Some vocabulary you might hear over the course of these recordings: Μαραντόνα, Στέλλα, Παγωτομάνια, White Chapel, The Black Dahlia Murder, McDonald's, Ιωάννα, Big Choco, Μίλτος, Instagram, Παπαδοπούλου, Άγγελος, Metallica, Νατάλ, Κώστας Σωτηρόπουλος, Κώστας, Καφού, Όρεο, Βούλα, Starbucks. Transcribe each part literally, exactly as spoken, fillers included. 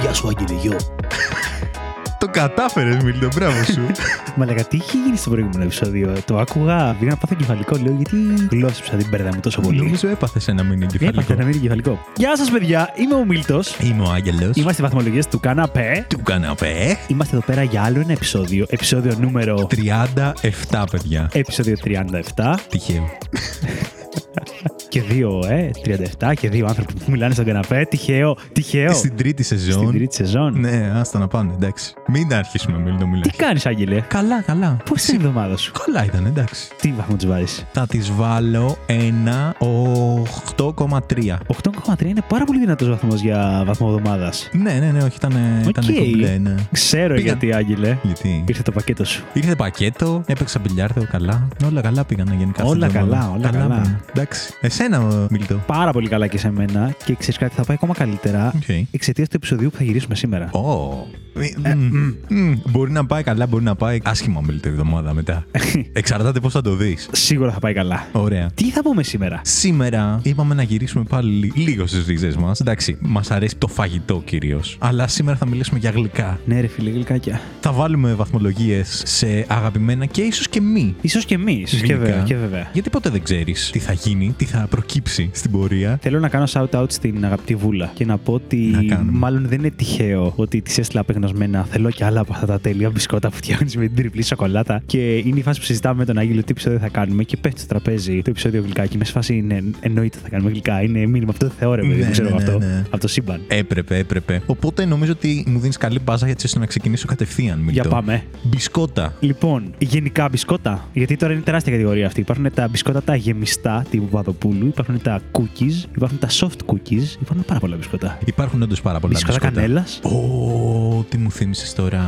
Γεια σου, Άγγελε, γιο. Το κατάφερες, Μίλτο, μπράβο σου. Μαλάκα, τι είχε γίνει στο προηγούμενο επεισόδιο. Το άκουγα, πήγα να πάθω εγκεφαλικό. Λέω, γιατί γλώσσεψα, δεν μπέρδαμε τόσο πολύ. Νομίζω έπαθες ένα μήνυμα εγκεφαλικό. Έπαθε ένα μήνυμα εγκεφαλικό. Γεια σας, παιδιά. Είμαι ο Μίλτος. Είμαι ο Άγγελος. Είμαστε βαθμολογίες του καναπέ. Του καναπέ. Είμαστε εδώ πέρα για άλλο ένα επεισόδιο. Επεισόδιο νούμερο τριάντα επτά, παιδιά. Επεισόδιο τριάντα επτά. Τυχαίο. Και δύο, ε, τριάντα επτά και δύο άνθρωποι που μιλάνε στον καναπέ. Τυχαίο, τυχαίο. Στην τρίτη σεζόν. Στην τρίτη σεζόν. Ναι, άστα να πάνε, εντάξει. Μην αρχίσουμε, μην το μιλάμε. Τι κάνεις, Άγγελε? Καλά, καλά. Πώς είναι η εβδομάδα σου? Καλά ήταν, εντάξει. Τι βαθμό της βάζεις? Θα της βάλω ένα οκτώ κόμμα τρία. οκτώ κόμμα τρία είναι πάρα πολύ δυνατός βαθμός για βαθμό εβδομάδας. Ναι, ναι, ναι, όχι, ήταν. Οκ. Okay. Ναι. Ξέρω πήγα... γιατί, Άγγελε. Γιατί? Ήρθε το πακέτο σου. Ήρθε πακέτο, έπαιξα μπιλιάρδο, καλά. Όλα καλά πήγαν γενικά. Όλα καλά, όλα καλά. Εντάξει. Εσένα, Μίλτο. Πάρα πολύ καλά και σε μένα. Και ξέρεις κάτι, θα πάει ακόμα καλύτερα okay. εξαιτίας του επεισοδίου που θα γυρίσουμε σήμερα. Oh. Ε, ε, mm. Mm. Μπορεί να πάει καλά, μπορεί να πάει άσχημα, Μίλτο, η εβδομάδα μετά. Εξαρτάται πώς θα το δεις. Σίγουρα θα πάει καλά. Ωραία. Τι θα πούμε σήμερα? Σήμερα είπαμε να γυρίσουμε πάλι λίγο στις ρίζες μας. Εντάξει, μας αρέσει το φαγητό κυρίως. Αλλά σήμερα θα μιλήσουμε για γλυκά. Ναι, ρε φίλε, γλυκάκια. Θα βάλουμε βαθμολογίες σε αγαπημένα και ίσως και μη. Ίσως και μη. Ίσως και βέβαια, και βέβαια. Γιατί ποτέ δεν ξέρεις τι θα γίνει, τι θα προκύψει στην πορεία. Θέλω να κάνω shout-out στην αγαπητή Βούλα και να πω ότι να μάλλον δεν είναι τυχαίο ότι της έστειλα απεγνωσμένα. Θέλω και άλλα από αυτά τα τέλεια μπισκότα που φτιάχνεις με την τριπλή σοκολάτα. Και είναι η φάση που συζητάμε με τον Άγγελο τι επεισόδιο θα κάνουμε. Και πέφτει στο τραπέζι το επεισόδιο γλυκάκι. Με σε φάση είναι εννοείται θα κάνουμε γλυκά. Είναι μήνυμα αυτό το θεώρημα. Ναι, δεν ξέρω ναι, ναι, αυτό. Ναι. Από το σύμπαν. Έπρεπε, έπρεπε. Οπότε νομίζω ότι μου δίνεις καλή μπάζα γιατί ώστε να ξεκινήσω κατευθείαν. Μιλτό. Για πάμε. Μπισκότα. Λοιπόν, γενικά μπισκότα. Γιατί τώρα είναι τεράστια κατηγορία αυτή. Υπάρχουν τα μπισκότα τα γεμιστά τύπου Παπαδοπούλου, υπάρχουν τα cookies, υπάρχουν τα soft cookies, υπάρχουν πάρα πολλά μπισκότα. Υπάρχουν όντως πάρα πολλά μπισκότα. Μπισκότα κανέλας. Ω, τι μου θύμισες τώρα.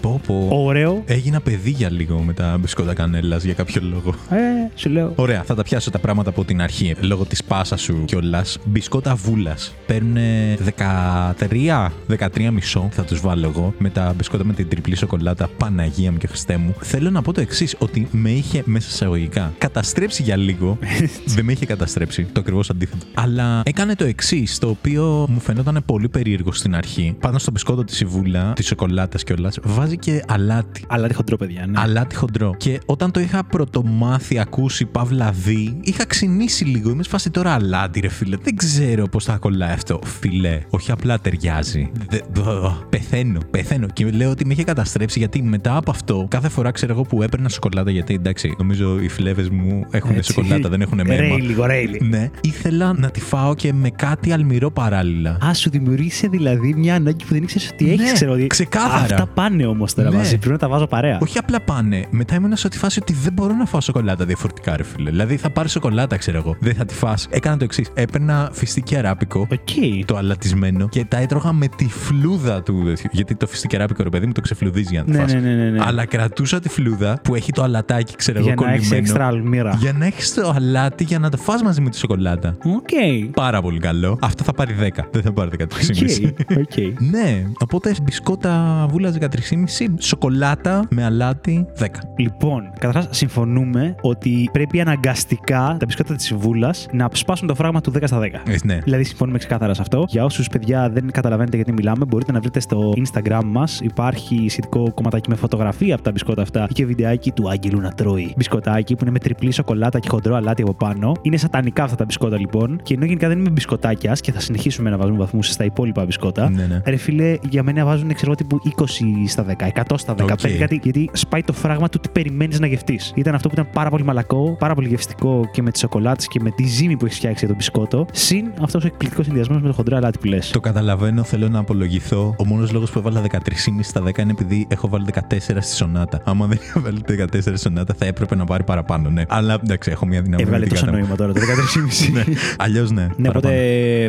Πω, πω. Ωραίο. Έγινα παιδί για λίγο με τα μπισκότα κανέλας για κάποιο λόγο. Ε, σου λέω. Ωραία, θα τα πιάσω τα πράγματα από την αρχή. Λόγω της πάσας σου κιόλας. Μπισκότα Βούλας. Παίρνουν δεκατρία, δεκατρία κόμμα πέντε. Θα τους βάλω εγώ. Με τα μπισκότα με την τριπλή σοκολάτα. Παναγία μου και Χριστέ μου. Θέλω να πω το εξής, ότι με είχε μέσα εισαγωγικά καταστρέψει για λίγο. Δεν με είχε καταστρέψει, το ακριβώς αντίθετο. Αλλά έκανε το εξής, το οποίο μου φαινόταν πολύ περίεργο στην αρχή. Πάνω στο μπισκότο της η Βούλα, της σοκολάτας κιόλας, βάζει και αλάτι. Αλάτι χοντρό, παιδιά, ναι. Αλάτι χοντρό. Και όταν το είχα πρωτομάθει, ακούσει, παύλα δει, είχα ξυνήσει λίγο. Είμαι σε φάση τώρα αλάτι, ρε φίλε. Δεν ξέρω πώς θα κολλάει αυτό. Φιλέ, όχι απλά ταιριάζει. Δε, δε, πεθαίνω, πεθαίνω. Και λέω ότι με είχε καταστρέψει γιατί μετά από αυτό, κάθε φορά ξέρω εγώ που έπαιρνα σοκολάτα, γιατί εντάξει, νομίζω οι φλέβες μου έχουν σοκολάτα, δεν έχουν μέλη. Ρέι λίγο, ρέι λίγο. Ναι, ήθελα να τη φάω και με κάτι αλμυρό παράλληλα. Α, σου δημιουργήσε δηλαδή μια ανάγκη που δεν ήξερε ότι έχει. Ναι, ξέρω ότι. Ξεκάθαρα. Αυτά πάνε όμως τώρα ναι. μαζί. Πρέπει να τα βάζω παρέα. Όχι απλά πάνε. Μετά ήμουν σε τη φάση ότι δεν μπορώ να φάω σοκολάτα διαφορετικά, ρε φίλε. Δηλαδή θα πάρει σοκολάτα, ξέρω εγώ. Δεν θα τη φας. Έκανα το εξής. Έπαιρνα φιστίκι αράπικο. Okay. Το αλατισμένο και τα έτρωγα με τη φλούδα του. Γιατί το φιστίκι αράπικο, ρε παιδί μου, το ξεφλουδίζει αν το φας. Ναι, ναι, ναι, ναι. Αλλά κρατούσα τη φλούδα που έχει το αλατάκι, ξέρω εγώ, κολλημένο. Για να έχει το αλάτι για να το φας μαζί με τη σοκολάτα. Οκ. Okay. Πάρα πολύ καλό. Αυτό θα πάρει δέκα. Δεν θα πάρει δεκατρία κόμμα πέντε. Okay. Okay. Ναι. Οπότε μπισκότα Βούλας δεκατρία κόμμα πέντε. Σοκολάτα με αλάτι δέκα. Λοιπόν, καταρχάς συμφωνούμε ότι πρέπει αναγκαστικά τα μπισκότα της Βούλας να σπάσουν το φράγμα του δέκα στα δέκα. Ε, ναι. Δηλαδή συμφωνούμε ξεκάθαρα σε αυτό. Για όσους παιδιά δεν καταλαβαίνετε γιατί μιλάμε, μπορείτε να βρείτε στο Instagram μας. Υπάρχει σχετικό κομματάκι με φωτογραφία από τα μπισκότα αυτά και βιντεάκι του Άγγελου να τρώει. Μπισκοτάκι που είναι με τριπλή σοκολάτα και χοντρό αλάτι από πάνω. Είναι σατανικά αυτά τα μπισκότα λοιπόν. Και ενώ γενικά δεν είμαι μπισκοτάκιας και θα συνεχίσουμε να βάζουμε βαθμούς στα υπόλοιπα μπισκότα. Ναι, ναι. Ρε φίλε, για μένα βάζουν ξέρω τύπου είκοσι στα δέκα, εκατό στα δεκαπέντε. Okay. Κάτι, γιατί σπάει το φράγμα του τι περιμένεις να γευτείς. Ήταν αυτό που ήταν πάρα πολύ μαλακό, πάρα πολύ γευστικό και με τις σοκολάτες και με τη ζύμη που έχει φτιάξει για το μπισκότο. Συν αυτό ο εκπληκτικό συνδυασμό με το χοντρό αλάτι που λες. Το καταλαβαίνω, θέλω να απολογηθώ. Ο μόνος λόγος που έβαλα δεκατρία κόμμα πέντε στα δέκα είναι επειδή έχω βάλει δεκατέσσερα στη σονάτα. Άμα δεν είχα βάλει δεκατέσσερα στη σονάτα θα έπρεπε να πάρει παραπάνω, ναι. Αλλά εντάξει, έχω μια δυναμική. Έβγαλε τόσο νόημα τώρα τώρα, το δεκατρία και μισή. Αλλιώς ναι. Ναι, οπότε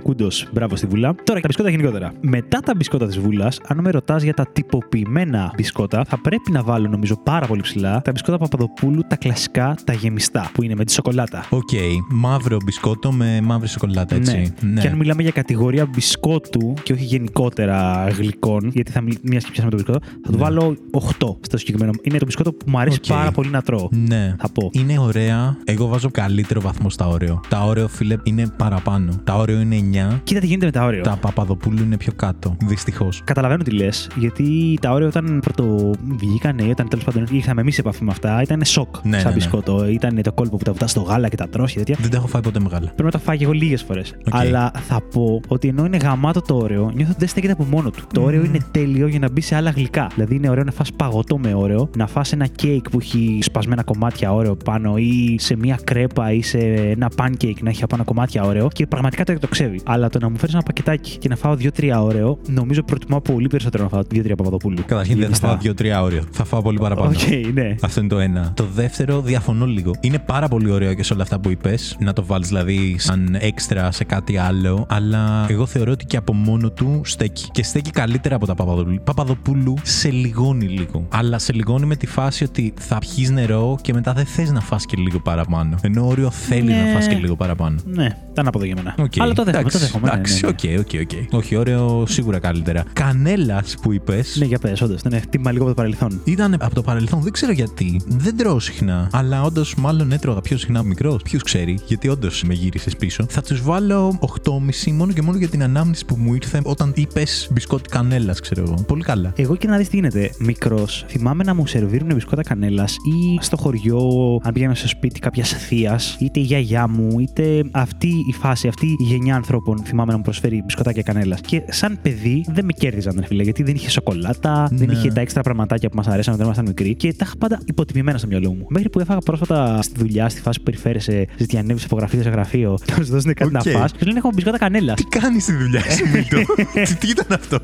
κούντος, μπράβο στη Βούλα. Τώρα τα μπισκότα γενικότερα. Μετά τα μπισκότα της Βούλας, αν με ρωτάς για τα τυποποιημένα μπισκότα, θα πρέπει να βάλω νομίζω πάρα πολύ ψηλά τα μπισκότα Παπαδοπούλου, τα κλασικά, τα γεμιστά, που είναι με τη σοκολάτα. Οκ. Okay. Μαύρο μπισκότο με μαύρη σοκολάτα, έτσι. Ναι. Ναι. Και αν μιλάμε για κατηγορία μπισκότου και όχι γενικότερα γλυκών, γιατί θα μιλ... μια και πιάσαμε το μπισκότο, θα του ναι. βάλω οκτώ στο συγκεκριμένο. Είναι το μπισκότο που μου αρέσει okay. πάρα πολύ να τρώω. Ναι. Θα πω. Είναι ωραία. Εγώ βάζω καλύτερο βαθμό στα Όρεο. Τα Όρεο, φίλε, είναι παραπάνω. Τα Όρεο είναι εννιά. Κοίτα τι γίνεται με τα Όρεο. Τα Παπαδοπούλου είναι πιο κάτω. Δυστυχώς. Καταλαβαίνω τι λες, γιατί τα Όρεο όταν πρωτοβγήκανε, όταν τέλος πάντων ήρθαμε εμείς σε επαφή με αυτά, ήταν σοκ ναι, σαν ναι, μπισκότο. Ναι. Ήταν το κόλπο που τα βουτά στο γάλα και τα τρώσει. Δεν τα έχω φάει ποτέ μεγάλα. Πρέπει να τα φάγει εγώ λίγες φορές. Okay. Αλλά θα πω ότι ενώ είναι γαμάτο το Όρεο, νιώθω ότι δεν στέκεται από μόνο του. Mm. Το Όρεο είναι τέλειο για να μπει σε άλλα γλυκά. Δηλαδή είναι ωραίο να φας παγωτό με Όρεο, να φας ένα κέικ που έχει σπασμένα κομμάτια Όρεο πάνω ή σε μια κρέπα ή σε ένα pancake να έχει πάνω κομμάτια Όρεο και πραγματικά το εκτοξεύει. Αλλά το να μου φέρεις ένα πακετάκι και να φάω δύο τρία Όρεο, νομίζω προτιμάω πολύ περισσότερο να φάω δύο τρία Παπαδοπούλου. Καταρχήν δεν θα φάω δύο τρία Όρεο. Θα φάω πολύ παραπάνω. Okay, ναι. Αυτό είναι το ένα. Το δεύτερο διαφωνώ λίγο. Είναι πάρα πολύ ωραίο και σε όλα αυτά που είπες, να το βάλεις δηλαδή σαν έξτρα σε κάτι άλλο, αλλά εγώ θεωρώ ότι και από μόνο του στέκει. Και στέκει καλύτερα από τα Παπαδοπούλου. Παπαδοπούλου σε λιγώνει λίγο. Αλλά σε λιγώνει με τη φάση ότι θα πιεις νερό και μετά δεν θες να φας και λίγο παραπάνω. Ενώ Όριο θέλει ναι. να φας και λίγο παραπάνω. Ναι, τα ανάποδα για μένα. Okay. Αλλά το δέχομαι. Εντάξει, οκ, οκ, οκ. Όχι, Όριο σίγουρα καλύτερα. Κανέλας που είπες. Ναι, για πες, όντως. Ήταν χτύπημα λίγο από το παρελθόν. Ήταν από το παρελθόν, δεν ξέρω γιατί. Δεν τρώω συχνά. Αλλά όντως, μάλλον έτρωγα πιο συχνά μικρός. Ποιος ξέρει, γιατί όντως με γύρισες πίσω. Θα τους βάλω οκτώ και μισή μόνο και μόνο για την ανάμνηση που μου ήρθε όταν είπες μπισκότι κανέλας, ξέρω εγώ. Πολύ καλά. Εγώ και να δεις τι γίνεται. Μικρός, θυμάμαι να μου σερβίρουν μπισκότα κανέλας ή στο χωριό, αν πήγαινα στο σπίτι κάποια θεία, είτε η γιαγιά μου, είτε αυτή η φάση, αυτή η γενιά ανθρώπων, θυμάμαι να μου προσφέρει μπισκοτάκια κανέλας. Και σαν παιδί δεν με κέρδιζαν, ρε φίλε, γιατί δεν είχε σοκολάτα, ναι. δεν είχε τα έξτρα πραγματάκια που μας αρέσαν όταν ήμασταν μικροί και τα είχα πάντα υποτιμημένα στο μυαλό μου. Μέχρι που έφαγα πρόσφατα στη δουλειά, στη φάση που περιφέρεσαι, στις διανέβεις φωτογραφίες σε γραφείο, και να σου δώσουν κάτι okay. να φας, και λένε έχω μπισκότα κανέλας. Τι κάνεις στη δουλειά σου, Μίλτο? Τι ήταν αυτό?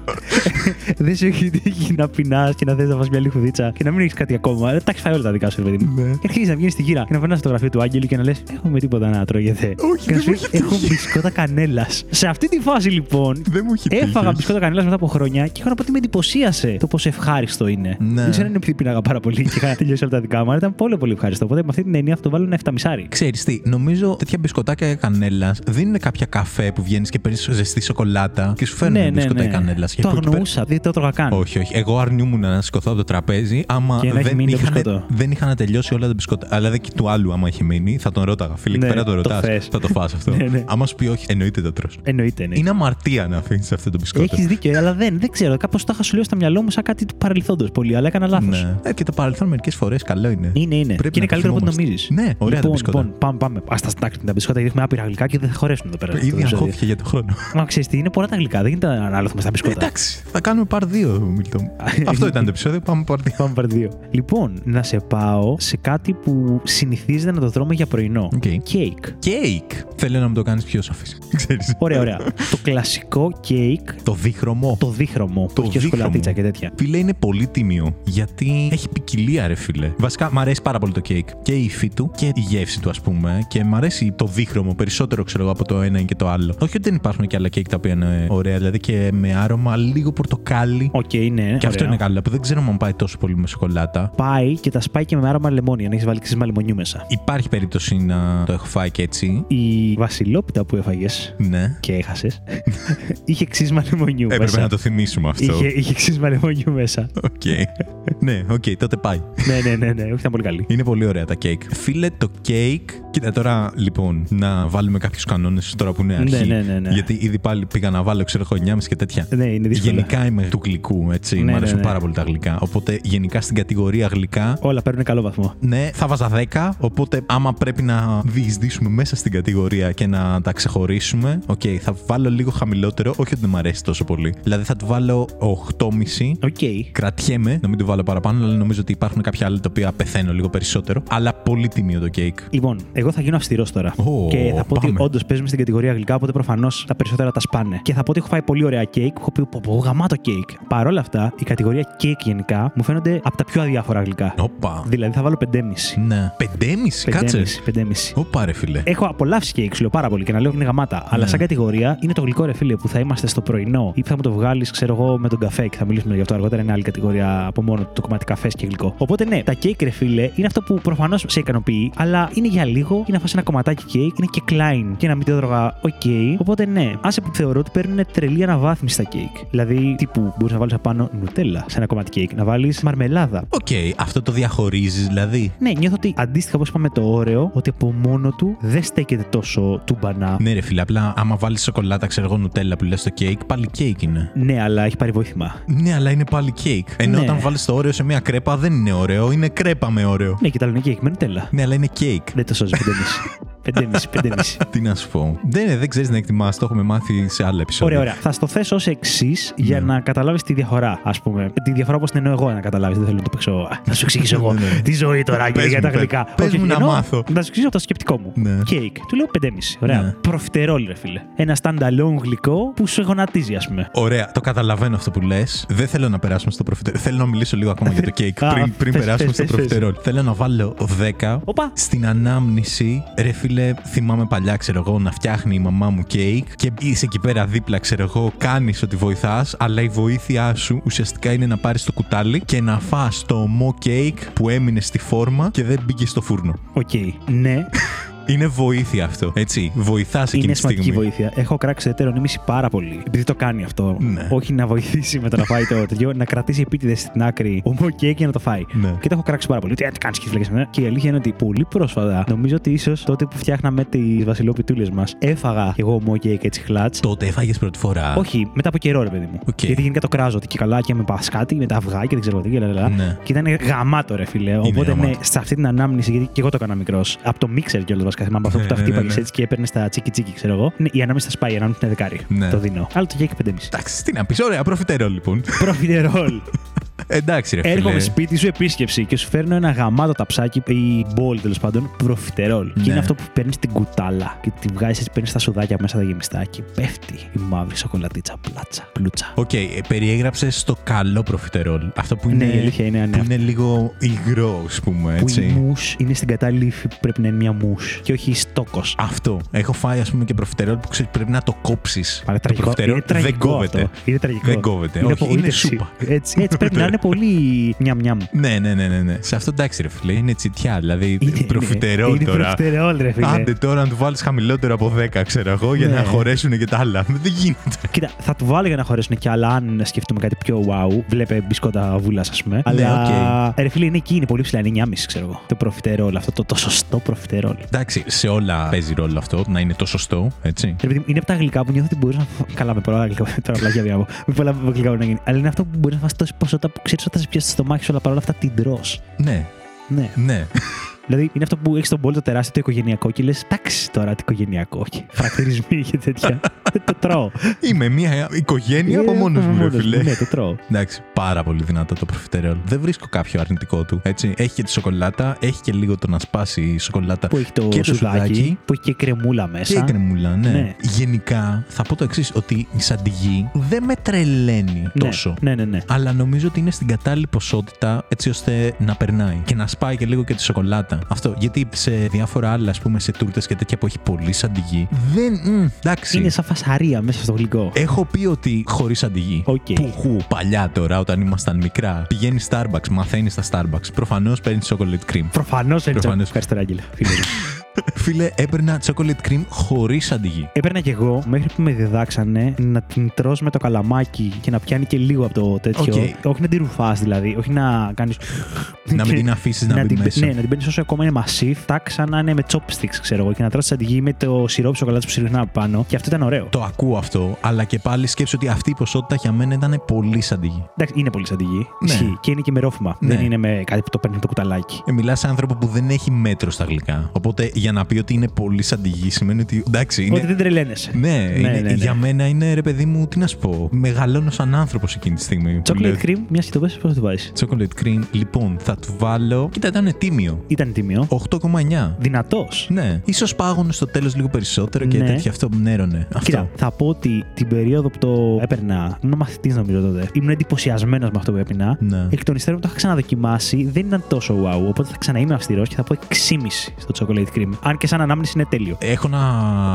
Δεν σου έχει τύχει να πεινάς και να θες να φας μια λιχουδίτσα και να μην έχεις κάτι ακόμα. Τα έχεις φάει όλα τα δικά σου, ρε παιδί μου. Και αρχίζεις να βγαίνεις στη γύρα και να περνάς το γραφείο του Άγγελου και να λες έχουμε τίποτα να τρώγεται. Όχι, δεν μου έχει τύχει. Έχω μπισκότα κανέλας. Σε αυτή τη φάση λοιπόν έφαγα μπισκότα κανέλας μετά από χρόνια και έχω να πω ότι με εντυπωσίασε το πόσο ευχάριστο είναι. Ναι. Δεν ξέρω αν είναι επειδή πίναγα πάρα πολύ και είχα τελειώσει όλα τα δικά μου, αλλά ήταν πολύ πολύ ευχάριστο. Οπότε με αυτή την έννοια θα το βάλω ένα εφτά και μισό. Ξέρεις τι, νομίζω τέτοια μπισκοτάκια κανέλας δεν είναι κάποια καφέ που βγαίνεις και παίρνεις ζεστή σοκολάτα και σου φέρνουν ναι, μπισκοτάκια ναι, ναι. κανέλας. Το αγνοούσα, δεν το έτρωγα καν. Όχι, όχι. Εγώ αρνιούμουν να σηκωθώ από το τραπέζι άμα δεν είχα να τελειώσει όλα τα μπισκότα. Αλλά δεν και του άλλου άμα είχε μείνει, θα τον ρώταγα. Φίλε, ναι, πέρα το ρωτάς. Θα το φας αυτό. Ναι, ναι. Άμα σου πει όχι, εννοείται το τρως. Εννοείται, ναι. Είναι αμαρτία να αφήνεις αυτό το μπισκότο. Έχεις δίκιο, αλλά δεν, δεν ξέρω. Κάπως το είχα σου λέω στο μυαλό μου σαν κάτι του παρελθόντος πολύ, αλλά έκανα λάθος. Ναι. Ε, και το παρελθόν μερικές φορές καλό είναι. Είναι, είναι. Πρέπει και είναι καλύτερο από ό,τι νομίζεις. Ναι, ωραία λοιπόν, τα μπισκότα. Πάμε, πάμε. Α τα στάξουμε τα μπισκότα γιατί έχουμε άπειρα γλυκά και δεν θα χωρέσουν εδώ πέρα. Ήδη αγχώθηκε για τον χρόνο. Μα ξέρεις τι, είναι πολλά τα γλυκά, δεν γίνεται να ανάλογουμε στα μπισκότα. Εντάξει, θα κάνουμε part δύο, Μίλτο. Αυτό ήταν το επεισόδιο, πάμε part δύο. Λοιπόν, να σε πάω σε κάτι που συνηθίζεται να το τρώμε για πρωινό. Κέικ. Okay. Κέικ. Θέλω να μου το κάνεις πιο σαφές. Ξέρεις. Ωραία, ωραία. Το κλασικό κέικ. Το δίχρωμο. Το δίχρωμο. Το και σοκολατίτσα και τέτοια. Φίλε, είναι πολύ τίμιο. Γιατί έχει ποικιλία, ρε φίλε. Βασικά, μου αρέσει πάρα πολύ το κέικ. Και η υφή του και η γεύση του, ας πούμε. Και μου αρέσει το δίχρωμο περισσότερο, ξέρω εγώ, από το ένα και το άλλο. Όχι ότι δεν υπάρχουν και άλλα κέικ τα οποία είναι ωραία. Δηλαδή και με άρωμα λίγο πορτοκάλι. Οκ, okay, ναι. Και ωραία. Αυτό είναι καλό. Που δεν ξέρω αν πάει τόσο πολύ με σοκολάτα. Πάει και τα σπάει και με άρωμα λεμόνι. Αν έχει βάλει ξύσμα λεμονιού μέσα. Υπάρχει περίπτωση να. Το έχω φάει και έτσι. Η βασιλόπιτα που έφαγες ναι. και έχασες είχε ξύσμα λεμονιού μέσα. Έπρεπε να το θυμίσουμε αυτό. Είχε, είχε ξύσμα λεμονιού μέσα. Οκ. Okay. ναι, οκ, okay, τότε πάει. ναι, ναι, ναι, ναι, όχι, ήταν πολύ καλή. Είναι πολύ ωραία τα κέικ. Φίλε, το κέικ. Κοίτα τώρα, λοιπόν, να βάλουμε κάποιους κανόνες τώρα που είναι αρχή. Ναι, ναι, ναι, ναι. Γιατί ήδη πάλι πήγα να βάλω, ξέρω, εννιά και μισή και τέτοια. Ναι, είναι δύσκολο. Γενικά είμαι του γλυκού, έτσι. Ναι, μου αρέσουν ναι, ναι. πάρα πολύ τα γλυκά. Οπότε γενικά στην κατηγορία γλυκά. Όλα παίρνουν καλό βαθμό. Ναι, θα βάζα δέκα. Οπότε άμα πρέπει να. Να διεισδύσουμε μέσα στην κατηγορία και να τα ξεχωρίσουμε. Οκ, okay, θα βάλω λίγο χαμηλότερο, όχι ότι δεν μου αρέσει τόσο πολύ. Δηλαδή θα του βάλω οκτώ και μισό. Οκ. Okay. Κρατιέμαι να μην του βάλω παραπάνω, αλλά νομίζω ότι υπάρχουν κάποιοι κάποια άλλα τα οποία πεθαίνω λίγο περισσότερο. Αλλά πολύ τιμίο το κέικ. Λοιπόν, εγώ θα γίνω αυστηρός τώρα. Oh, και θα πω πάμε. Ότι όντως παίζουμε στην κατηγορία γλυκά, οπότε προφανώς τα περισσότερα τα σπάνε. Και θα πω ότι έχω φάει πολύ ωραία κέικ. Έχω πει πω, πω, γαμάτο κέικ. Παρ' όλα αυτά, η κατηγορία κέικ γενικά μου φαίνονται από τα πιο αδιάφορα γλυκά. Opa. Δηλαδή θα βάλω πεντέμισι. Ναι. πεντέμισι, κάτσε. πεντέμισι. Ωπα, ρε φίλε. Έχω απολαύσει κέικ, λέω πάρα πολύ και να λέω είναι γαμάτα. Αλλά ναι. Σαν κατηγορία είναι το γλυκό, ρε φίλε, που θα είμαστε στο πρωινό ή που θα μου το βγάλεις, ξέρω εγώ, με τον καφέ και θα μιλήσουμε γι' αυτό αργότερα. Είναι άλλη κατηγορία από μόνο του, το κομμάτι καφές και γλυκό. Οπότε ναι, τα κέικ, ρε φίλε, είναι αυτό που προφανώς σε ικανοποιεί, αλλά είναι για λίγο, είναι να φας ένα κομματάκι κέικ, είναι και κλάιν και ένα μητέδρογα, οκ. Okay. Οπότε ναι, άσε που θεωρώ ότι παίρνουν τρελή αναβάθμιση στα κέικ. Δηλαδή, τύπου μπορείς να βάλεις απάνω νουτέλα σε ένα κομμάτι κέικ, να βάλεις μαρμελάδα. Οκ, okay, αυτό το διαχωρίζεις δηλαδή. Ναι, νιώθω ότι αντίστοιχα όπως είπαμε το όρεο, ότι από μόνο του δεν στέκεται τόσο τούμπανα. Ναι, ρε φίλε, απλά άμα βάλεις σοκολάτα, ξέρω εγώ, νουτέλα που λες στο κέικ, πάλι κέικ είναι. Ναι, αλλά έχει πάρει βοήθημα. Ναι, αλλά είναι πάλι κέικ. Ενώ ναι. Όταν βάλεις το όρεο σε μια κρέπα δεν είναι ωραίο, είναι κρέπα με όρεο. Ναι, και τα λένε κέικ με νουτέλα. Ναι, αλλά είναι κέικ. Δεν το σώζει πεντέμισι. Τι να σου πω. Δεν, δεν ξέρεις να εκτιμάς, το έχουμε μάθει σε άλλα επεισόδια. Ωραία, ωραία. Θα στο θέσω ως εξής για να καταλάβεις τη διαφορά, ας πούμε. Τη διαφορά όπως την εννοώ εγώ να καταλάβεις. Δεν θέλω να το παίξω. Να σου εξηγήσω εγώ τη ζωή τώρα και για τα γλυκά. Πες μου να μάθω. Να σου εξηγήσω από το σκεπτικό μου. Κέικ. Του λέω πεντέμισι. Ωραία. Προφιτερόλ, ρε φίλε. Ένα standalone γλυκό που σου γονατίζει, ας πούμε. Ωραία, το καταλαβαίνω αυτό που λες. Δεν θέλω να περάσουμε στο προφιτερόλ. Θέλω να μιλήσω λίγο ακόμα για το κέικ πριν περάσουμε στο προφιτερόλ. Θέλω να βάλω δέκα στην ανάμνηση, ρε φίλε. Θυμάμαι παλιά, ξέρω εγώ, να φτιάχνει η μαμά μου κέικ και είσαι εκεί πέρα δίπλα, ξέρω εγώ, κάνεις ότι βοηθάς, αλλά η βοήθειά σου ουσιαστικά είναι να πάρεις το κουτάλι και να φας το ομό κέικ που έμεινε στη φόρμα και δεν μπήκε στο φούρνο. Οκ, okay. Ναι. Είναι βοήθεια αυτό. Έτσι. Βοηθάς εκείνη τη στιγμή. Είναι σημαντική βοήθεια. Έχω κράξει το ετερονίμηση πάρα πολύ. Επειδή το κάνει αυτό. Ναι. Όχι να βοηθήσει με το να φάει το τέτοιο, να κρατήσει επίτηδε στην άκρη ομό κέικ και να το φάει. Ναι. Και το έχω κράξει πάρα πολύ. Τι κάνει και φλέγε με. Και η αλήθεια είναι ότι πολύ πρόσφατα, νομίζω ότι ίσως τότε που φτιάχναμε τις βασιλόπιτούλες μας, έφαγα εγώ ομό κέικ έτσι χλάτς. Τότε έφαγες πρώτη φορά. Όχι, μετά από καιρό, ρε παιδί μου. Okay. Γιατί γενικά το κράζω ότι και καλά και με πασκάτι, με τα αυγά και δεν ξέρω τι. Ναι. Και ήταν γαμάτο, ρε φιλέ. Οπότε ναι, σε αυτή την ανάμνηση, γιατί και εγώ το έκανα μικρό. Από το μίξερ κιόλα βασικά. Θυμάμαι αυτό που τα χτύπαγε έτσι και έπαιρνε τα τσίκι τσίκι, ξέρω εγώ. Η ανάμεση θα σπάει, η ανάμεση είναι δεκάρι. Το δίνω. Άλλο το κέικ πεντέμισι. Εντάξει, τι να πει, ωραία, προφιτερόλ λοιπόν. Προφιτερόλ. Εντάξει, ρε φίλε. Έρχομαι σπίτι σου επίσκεψη και σου φέρνω ένα γαμάτο ταψάκι ή μπολ τέλος πάντων προφιτερόλ. Και είναι αυτό που παίρνει την κουτάλα και τη βγάζει έτσι, παίρνει τα σουδάκια μέσα τα γεμιστά και πέφτει η μαύρη σοκολατίτσα πλάτσα. Πλούτσα. Οκ, περιέγραψε το καλό προφιτερόλ. Αυτό που είναι λίγο υγρό, α πούμε έτσι. Η μου είναι στην κατάλληλη πρέπει να είναι μια μου. Και όχι στόκος. Αυτό. Έχω φάει, ας πούμε, και προφιτερόλ που ξέρεις πρέπει να το κόψεις. Παρά το προφιτερόλ δεν κόβεται. Είναι τραγικό. Δεν κόβεται. Είναι, όχι, είναι σούπα. Έτσι, έτσι πρέπει να είναι πολύ νιαμ-νιαμ. Ναι, ναι, ναι, ναι. Σε αυτό εντάξει, ρε φίλε. Είναι τσιτιά. Δηλαδή είναι, προφιτερόλ είναι, τώρα. Είναι προφιτερόλ, ρε φίλε. Άντε τώρα να του βάλεις χαμηλότερο από δέκα, ξέρω εγώ, για ναι. Να χωρέσουν και τα άλλα. Δεν γίνεται. Κοίτα, θα του βάλω για να χωρέσουν και άλλα, αν σκεφτούμε κάτι πιο wow. Βλέπε μπισκότα Βούλα, ας πούμε. Αλλά ρε φίλε είναι εκεί, είναι πολύ ψηλά. Είναι νιάμιση, ξέρω εγώ. Το προφιτερόλ, αυτό το σωστό προφιτερόλ. Σε όλα παίζει ρόλο αυτό, να είναι το σωστό, έτσι. Είναι από τα γλυκά που νιώθω ότι μπορείς να φας. Καλά, με πολλά γλυκά τώρα, πλάγια διάβολα. Με πολλά γλυκά μπορεί να γίνει. Αλλά είναι αυτό που μπορείς να φας τόση ποσότητα που ξέρεις όταν σε πιάσεις στο στομάχι σου, αλλά παρόλα αυτά την τρως. Ναι. Ναι. Ναι. Δηλαδή είναι αυτό που έχεις τον μπολ το τεράστιο, το οικογενειακό και λες τάξη τώρα το οικογενειακό. Χαρακτηρισμοί και τέτοια. Το τρώω. Είμαι μια οικογένεια από μόνος μου, ρε φίλε. Ναι, το τρώω. Εντάξει, πάρα πολύ δυνατό το προφιτερόλ. Δεν βρίσκω κάποιο αρνητικό του. Έτσι. Έχει και τη σοκολάτα, έχει και λίγο το να σπάσει η σοκολάτα. Που έχει το σουδάκι, που έχει και κρεμούλα μέσα. Και η κρεμούλα, ναι. Ναι. Γενικά θα πω το εξής, ότι η σαντιγή δεν με τρελαίνει τόσο. Ναι, ναι, ναι, ναι. Αλλά νομίζω ότι είναι στην κατάλληλη ποσότητα έτσι ώστε να περνάει και να σπάει και λίγο και τη σοκολάτα. Αυτό. Γιατί σε διάφορα άλλα, ας πούμε, σε τούρτες και τέτοια που έχει πολύ σαντιγί, δεν. Μ, εντάξει. Είναι σαν φασαρία μέσα στο γλυκό. Έχω πει ότι χωρίς σαντιγί. Okay. Πουχού, παλιά τώρα, όταν ήμασταν μικρά, πηγαίνεις Starbucks, μαθαίνεις στα Starbucks. Προφανώς παίρνεις chocolate cream. Προφανώς έτσι. Ευχαριστώ, Άγγελε. Φίλε, έπαιρνα chocolate cream χωρίς σαντιγί. Έπαιρνα κι εγώ μέχρι που με διδάξανε να την τρως με το καλαμάκι και να πιάνει και λίγο από το τέτοιο. Okay. Όχι να την ρουφάς δηλαδή, όχι να κάνεις. Να μην την αφήσεις να, να μπει μέσα. Ναι, να την παίρνεις όσο ακόμα είναι μασίφ, τα ξανά είναι με chopsticks, ξέρω εγώ, και να τρως σαντιγί με το σιρόπι σοκολάτας που συρρυκνά από πάνω. Και αυτό ήταν ωραίο. Το ακούω αυτό, αλλά και πάλι σκέψω ότι αυτή η ποσότητα για μένα ήταν πολύ σαντιγί. Εντάξει, είναι πολύ σαντιγί. Ναι. Και είναι και με ρόφημα. Ναι. Δεν είναι με κάτι που το παίρνει το κουταλάκι. Ε, μιλάς σε άνθρωπο που δεν έχει μέτρο στα γλυκά. Οπότε για για να πει ότι είναι πολύ σαντιγή σημαίνει ότι. Εντάξει, είναι... Ότι δεν τρελαίνεσαι. Ναι, ναι, είναι... ναι, ναι, ναι, για μένα είναι ρε παιδί μου, τι να σου πω. Μεγαλώνω σαν άνθρωπο εκείνη τη στιγμή. Chocolate λέω... cream, μια σκητοπέση, πώ θα του βάζει. Chocolate cream, λοιπόν, θα του βάλω. Κοίτα, ήταν τίμιο. Ήταν τίμιο. οκτώ κόμμα εννιά. Δυνατό. Ναι. Ίσως πάγωνε στο τέλος λίγο περισσότερο και ναι. τέτοια αυτό μνέρωνε. Κοίτα, αυτό. Θα πω ότι την περίοδο που το έπαιρνα. Ήμουν μαθητής νομίζω τότε. Ήμουν εντυπωσιασμένος με αυτό που έπαιρνα. Ναι. Εκ των υστέρων που το είχα ξαναδοκιμάσει δεν ήταν τόσο wow. Οπότε θα ξαναείμαι αυστηρός και θα πω έξι κόμμα πέντε στο chocolate cream. Αν και σαν ανάμνηση είναι τέλειο. Έχω να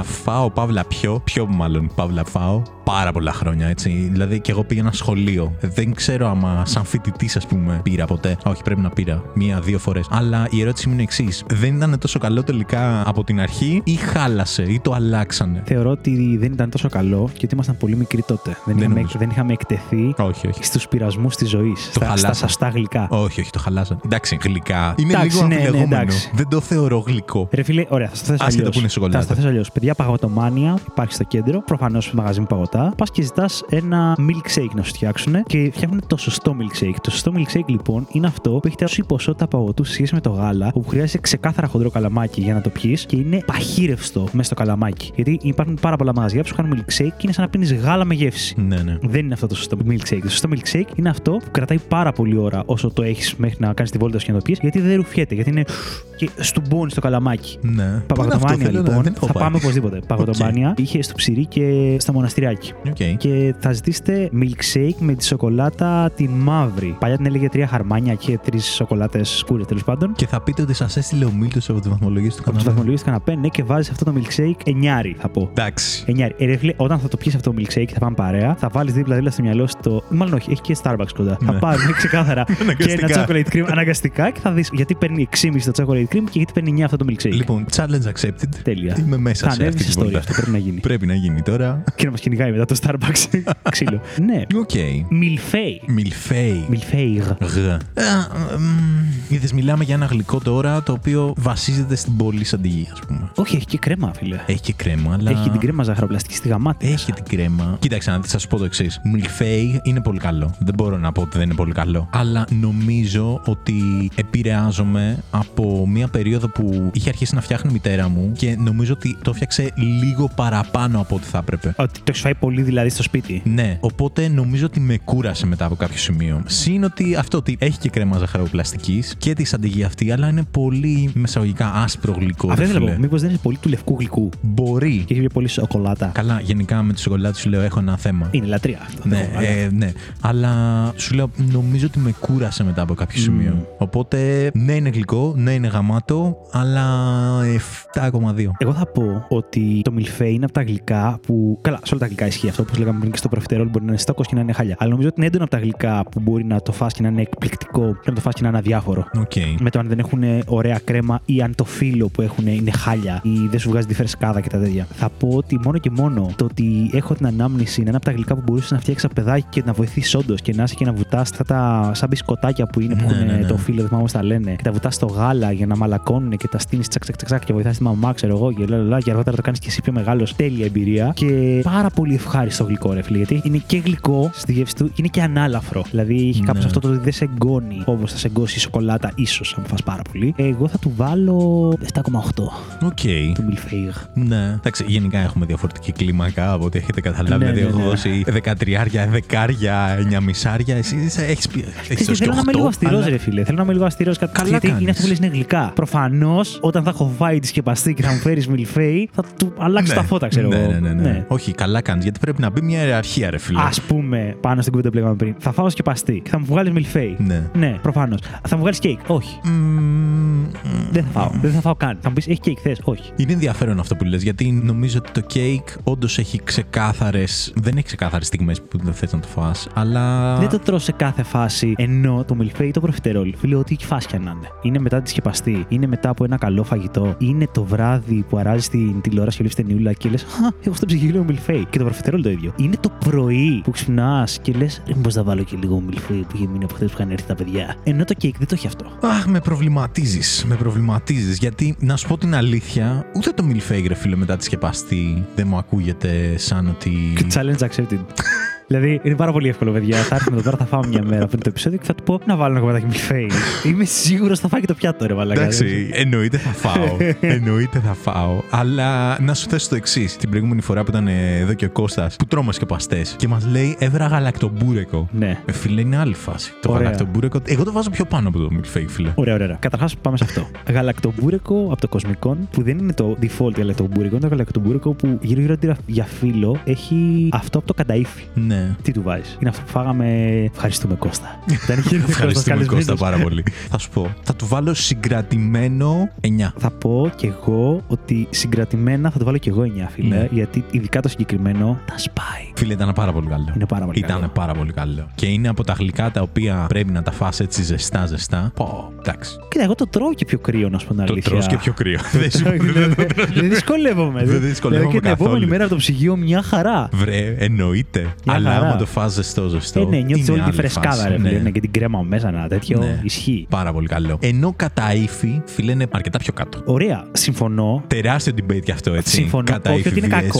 φάω παύλα πιο, πιο μάλλον παύλα φάω πάρα πολλά χρόνια έτσι. Δηλαδή και εγώ πήγαινα σχολείο. Δεν ξέρω άμα σαν φοιτητή, α πούμε, πήρα ποτέ. Α, όχι, πρέπει να πήρα μία-δύο φορές. Αλλά η ερώτηση μου είναι εξής. Δεν ήταν τόσο καλό τελικά από την αρχή ή χάλασε ή το αλλάξανε. Θεωρώ ότι δεν ήταν τόσο καλό και ότι ήμασταν πολύ μικροί τότε. Δεν, δεν, είχαμε, δεν είχαμε εκτεθεί όχι, όχι. στους πειρασμούς της ζωής. Στα, στα σαστά γλυκά. Όχι, όχι, το χαλάσανε. Εντάξει, γλυκά. Είναι εντάξει, λίγο αμφιλεγόμενο. Ναι, ναι, δεν το θεωρώ γλυκό. Ρε φίλε, ωραία, θα στο θέσω αλλιώς. Θα στο θέσω αλλιώς. Παιδιά, Παγωτομάνια υπάρχει στο κέντρο. Προφανώς μαγαζί με παγωτά. Πας και ζητάς ένα milkshake να σου φτιάξουν και φτιάχνουν το σωστό milkshake. Το σωστό milkshake λοιπόν είναι αυτό που έχει τεράστια ποσότητα παγωτού σε σχέση με το γάλα, όπου χρειάζεσαι ξεκάθαρα χοντρό καλαμάκι για να το πιεις και είναι παχύρευστο μέσα στο καλαμάκι. Γιατί υπάρχουν πάρα πολλά μαγαζιά που σου κάνουν milkshake και είναι σαν να πίνεις γάλα με γεύση. Ναι, ναι. Δεν είναι αυτό το σωστό milkshake. Το σωστό milkshake είναι αυτό που κρατάει πάρα πολύ ώρα όσο το έχεις μέχρι να κάνεις τη βόλτα σου και να το πιεις, γιατί δεν ρουφιέται, γιατί είναι και στουμπώνει στο καλαμάκι. Ναι. Παγωτομάνια λοιπόν. Δεν θα πάμε οπωσδήποτε. Παγωτομάνια okay. είχε στο Ψηρή και στα Μοναστηράκι. Okay. Και θα ζητήσετε milkshake με τη σοκολάτα την μαύρη. Παλιά την έλεγε τρία χαρμάνια και τρεις σοκολάτες σκούρες τέλος πάντων. Και θα πείτε ότι σας έστειλε ο Μίλτος από τις βαθμολογίες του καναπέ. Από τις βαθμολογίες του καναπέ, ναι, και βάζεις αυτό το milkshake εννιάρι, θα πω. Εντάξει. Εννιάρι. Ε, ρε φίλε, όταν θα το πιεις αυτό το milkshake, θα πάμε παρέα, θα βάλεις δίπλα-δίπλα στο μυαλό σου το. Μάλλον όχι, έχει και Starbucks κοντά. Ναι. Θα πάρουμε ξεκάθαρα και ένα chocolate cream αναγκαστικά και θα δεις γιατί παίρνει έξι κόμμα πέντε το chocolate cream και γιατί παίρνει εννιά αυτό το milkshake. Λοιπόν, challenge accepted. Τέλεια. Είμαι μέσα σε αυτή τη ιστορία. Αυτό πρέπει να γίνει. Πρέπει να γίνει τώρα. Και να μας κυνηγάει μετά το Starbucks. Ξύλο. Ναι. Okay. Μιλφέι. Μιλφέι. Μιλφέι. Είδες, μιλάμε για ένα γλυκό τώρα το οποίο βασίζεται στην πολύ σαντιγή, ας πούμε. Όχι, έχει και κρέμα, φίλε. Έχει και κρέμα, αλλά. Έχει την κρέμα ζαχαροπλαστική στη γαμάτη. Έχει την κρέμα. Κοίταξε, να σας πω το εξής. Μιλφέι είναι πολύ καλό. Δεν μπορώ να πω ότι δεν είναι πολύ καλό. Αλλά νομίζω ότι επηρεάζομαι από μία περίοδο που είχε αρχίσει να φτιάχνει η μητέρα μου και νομίζω ότι το φτιάξε λίγο παραπάνω από ό,τι θα έπρεπε. Ότι το έχει φάει πολύ δηλαδή στο σπίτι. Ναι. Οπότε νομίζω ότι με κούρασε μετά από κάποιο σημείο. Συν ότι αυτό ότι έχει και κρέμα ζαχαροπλαστικής και τη σαντιγή αυτή, αλλά είναι πολύ μεσαγωγικά άσπρο γλυκό. Αυτό δεν λέω. Μήπως δεν είναι πολύ του λευκού γλυκού. Μπορεί. Και έχει πολύ σοκολάτα. Καλά, γενικά με τη σοκολάτα σου λέω έχω ένα θέμα. Είναι λατρεία αυτό. Ναι, θέμα, ε, αλλά... ναι. Αλλά σου λέω νομίζω ότι με κούρασε μετά από κάποιο mm. σημείο. Οπότε ναι, είναι γλυκό, ναι, είναι γαμάτο, αλλά επτά κόμμα δύο. Εγώ θα πω ότι το μιλφέ είναι από τα γλυκά που. Καλά, σε όλα τα γλυκά ισχύει αυτό. Όπως λέγαμε πριν και στο προφιτερόλ μπορεί να είναι στόκος και να είναι χαλιά. Αλλά νομίζω ότι είναι έντονο από τα γλυκά που μπορεί να το φας και να είναι εκπληκτικό και να το φας και να είναι αδιάφορο. Okay. Με το αν δεν έχουν ωραία κρέμα ή αν το φύλλο που έχουν είναι χάλια ή δεν σου βγάζει τη φρεσκάδα και τα τέτοια. Θα πω ότι μόνο και μόνο το ότι έχω την ανάμνηση να είναι από τα γλυκά που μπορούσε να φτιάξει ένα παιδάκι και να βοηθήσει όντως και να είσαι και να βουτά αυτά τα σαν μπισκοτάκια που είναι που έχουν ναι, ναι, ναι. το φύλλο, δεν θυμάμαι τα λένε, και τα βουτά στο γάλα για να μαλακώνουν και τα στείνει τσακ τσακ τσακ και βοηθά τη μαμά, ξέρω εγώ, και, λα, λα, λα, και αργότερα το κάνει και εσύ πιο μεγάλο. Τέλεια εμπειρία και πάρα πολύ ευχάριστο γλυκό, ρε φίλε, γιατί είναι και γλυκό στη γεύση του, είναι και ανάλαφρο. Δηλαδή έχει κάπως ναι. αυτό το ότι δεν σε εγκώνει όπως θα σε εγκώσει η σοκολάτα, ίσως αν φας πάρα πολύ. Εγώ θα του βάλω επτά κόμμα οκτώ. Οκ. Okay. Του Milfeig. Ναι. Εντάξει, γενικά έχουμε διαφορετική κλίμακα από ό,τι έχετε καταλάβει. Ναι, δηλαδή, έχω ναι, ναι. δώσει δεκατριάρια, δεκάρια, εννιάμισάρια. Εσύ έχει πει. Θέλω να είμαι λίγο αυστηρός, ρε φίλε. Θέλω να είμαι λίγο αυστηρός. Γιατί είναι αυτό που λες είναι γλυκά. Προφανώς όταν θα έχω φάει τη σκεπαστή και θα μου φέρει Milfeig, θα του αλλάξει τα φώτα, ξέρω εγώ. Ναι, ναι, ναι. Όχι, καλά κάνει. Γιατί πρέπει να μπει μια ιεραρχία, ρε φίλε. Ας πούμε, πάνω στην κουβέντα που λέγαμε πριν. Θα φάω σκεπαστή και θα μου βγάλει Milfeig. Ναι, ναι, προφανώς. Θα μου βγάλει κέικ. Όχι. Mm, mm, δεν θα φάω. Mm. Δεν θα φάω καν. Θα μου πει: έχει κέικ, θες? Όχι. Είναι ενδιαφέρον αυτό που λες, γιατί νομίζω ότι το κέικ όντως έχει ξεκάθαρες. Δεν έχει ξεκάθαρες στιγμές που δεν θες να το φας, αλλά. Δεν το τρώω σε κάθε φάση. Ενώ το μιλφέι ή το προφιτερόλ. Φίλε, ό,τι φας κι αν είναι. Είναι μετά τη σκεπαστή. Είναι μετά από ένα καλό φαγητό. Είναι το βράδυ που αράζει την τηλεόραση και βλέπει ταινιούλα και λες: Χα, έχω στο ψυγείο λίγο μιλφέι. Και το προφιτερόλ το ίδιο. Είναι το πρωί που ξυπνά και λες: Μήπως θα βάλω και λίγο μιλφέι που είχε μείνει από χθες που είχαν έρθει τα παιδιά. Ενώ το κέικ δεν το έχει αυτό. Αχ, με προβληματίζεις. Με προβληματίζεις. Γιατί να σου πω την αλήθεια, ούτε το Milfeig, ρε φίλε, μετά τη σκεπαστή δεν μου ακούγεται σαν ότι. Challenge accepted. Δηλαδή είναι πάρα πολύ εύκολο, παιδιά. Θα έρθουμε εδώ τώρα, θα φάμε μια μέρα πριν το επεισόδιο και θα του πω να βάλω ένα κομμάτι μπιφέι. Είμαι σίγουρος θα φάει και το πιάτο, ρε μαλάκα. Εντάξει, εννοείται θα φάω. Εννοείται θα φάω. Αλλά να σου θέσω το εξής. Την προηγούμενη φορά που ήταν εδώ και ο Κώστας, που τρώμας και παστές και μας λέει έβρα γαλακτομπούρεκο. Ναι. Ε, φίλε, είναι άλλη φάση. Το γαλακτομπούρεκο. Εγώ το βάζω πιο πάνω από το μπιφέι, φίλε. Ωραία, ωραία. Καταρχάς πάμε σε αυτό. Γαλακτομπούρεκο από το Κοσμικόν, που δεν είναι το default γαλακτομπούρεκο, είναι το γαλακτομπούρεκο που γύρω-γύρω για φύλλο έχει αυτό από το καταΐφι. Ναι. Τι του βάζεις? Είναι αυτό που φάγαμε. Ευχαριστούμε Κώστα. Δεν έχει γίνει Κώστα, Κώστα πάρα πολύ. Θα σου πω. Θα του βάλω συγκρατημένο εννιά. Θα πω κι εγώ ότι συγκρατημένα θα του βάλω κι εγώ εννιά, φίλε. Ναι. Γιατί ειδικά το συγκεκριμένο τα σπάει. Φίλε, ήταν πάρα πολύ καλό. Είναι πάρα πολύ ήταν καλό. πάρα πολύ καλό. Και είναι από τα γλυκά τα οποία πρέπει να τα φας έτσι ζεστά-ζεστά. Πω, εντάξει. Κοίτα, εγώ το τρώω και πιο κρύο, να σου πω την αλήθεια. Το τρώω και πιο κρύο. Δεν δυσκολεύομαι. Δεν δυσκολεύομαι. Και την επόμενη μέρα από το ψυγείο μια χαρά. Βρε, εννοείται. Αλλά άμα το φας ζεστό-ζεστό. Ναι, νιώθεις όλη τη φρεσκάδα, ρε φίλε. Και την κρέμα μέσα, ένα τέτοιο. Ισχύει. Πάρα πολύ καλό. Ενώ κατά ύφη, φίλε, είναι αρκετά πιο κάτω. Ωραία, συμφωνώ. Τεράστιο debate κι αυτό, έτσι. Συμφωνώ. Όχι ότι είναι κακό,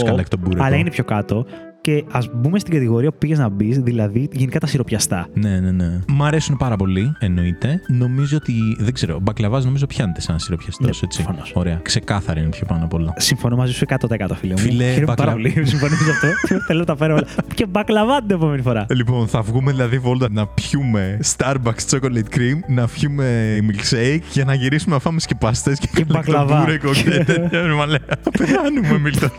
αλλά είναι πιο κάτω. Και ας μπούμε στην κατηγορία που πήγες να μπεις, δηλαδή γενικά τα σιροπιαστά. Ναι, ναι, ναι. Μ' αρέσουν πάρα πολύ, εννοείται. Νομίζω ότι. Δεν ξέρω, μπακλαβάς νομίζω πιάνεται σαν σιροπιαστό, ναι, έτσι. Φανώς. Ωραία. Ξεκάθαρα είναι πιο πάνω απ' όλα. Συμφωνώ μαζί σου εκατό τοις εκατό, φίλε μου. Φίλε, Χαίρομαι μπακλα... πάρα πολύ. Συμφωνώ σε αυτό. Θέλω να τα φέρω όλα. Και μπακλαβά την επόμενη φορά. Λοιπόν, θα βγούμε δηλαδή βόλτα να πιούμε Starbucks chocolate cream, να πιούμε milkshake και να γυρίσουμε να φάμε και παστές και, και μπακλαβά. Θα πεθάνουμε, Μίλτο.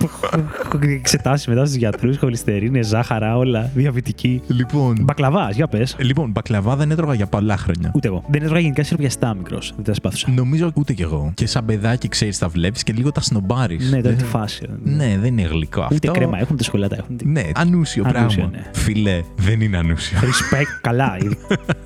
Εξετάσεις μετά στους γιατρούς. Πολυστερίνε, ζάχαρα, όλα. Διαβητική. Λοιπόν. Μπακλαβά, για πες. Λοιπόν, μπακλαβά δεν έτρωγα για πολλά χρόνια. Ούτε εγώ. Δεν έτρωγα γενικά σιροπιαστά μικρός. Δεν τα σπάθουσα. Νομίζω ούτε κι εγώ. Και σαν παιδάκι, ξέρεις, τα βλέπεις και λίγο τα σνομπάρεις. Ναι, δεν... τη φάση. Ναι, δεν είναι γλυκό αυτό. Ούτε κρέμα έχουν, τα σχολάτα έχουν. Ναι, ανούσιο, ανούσιο πράγμα. Ναι. Φιλέ, δεν είναι ανούσιο. Respect, καλά.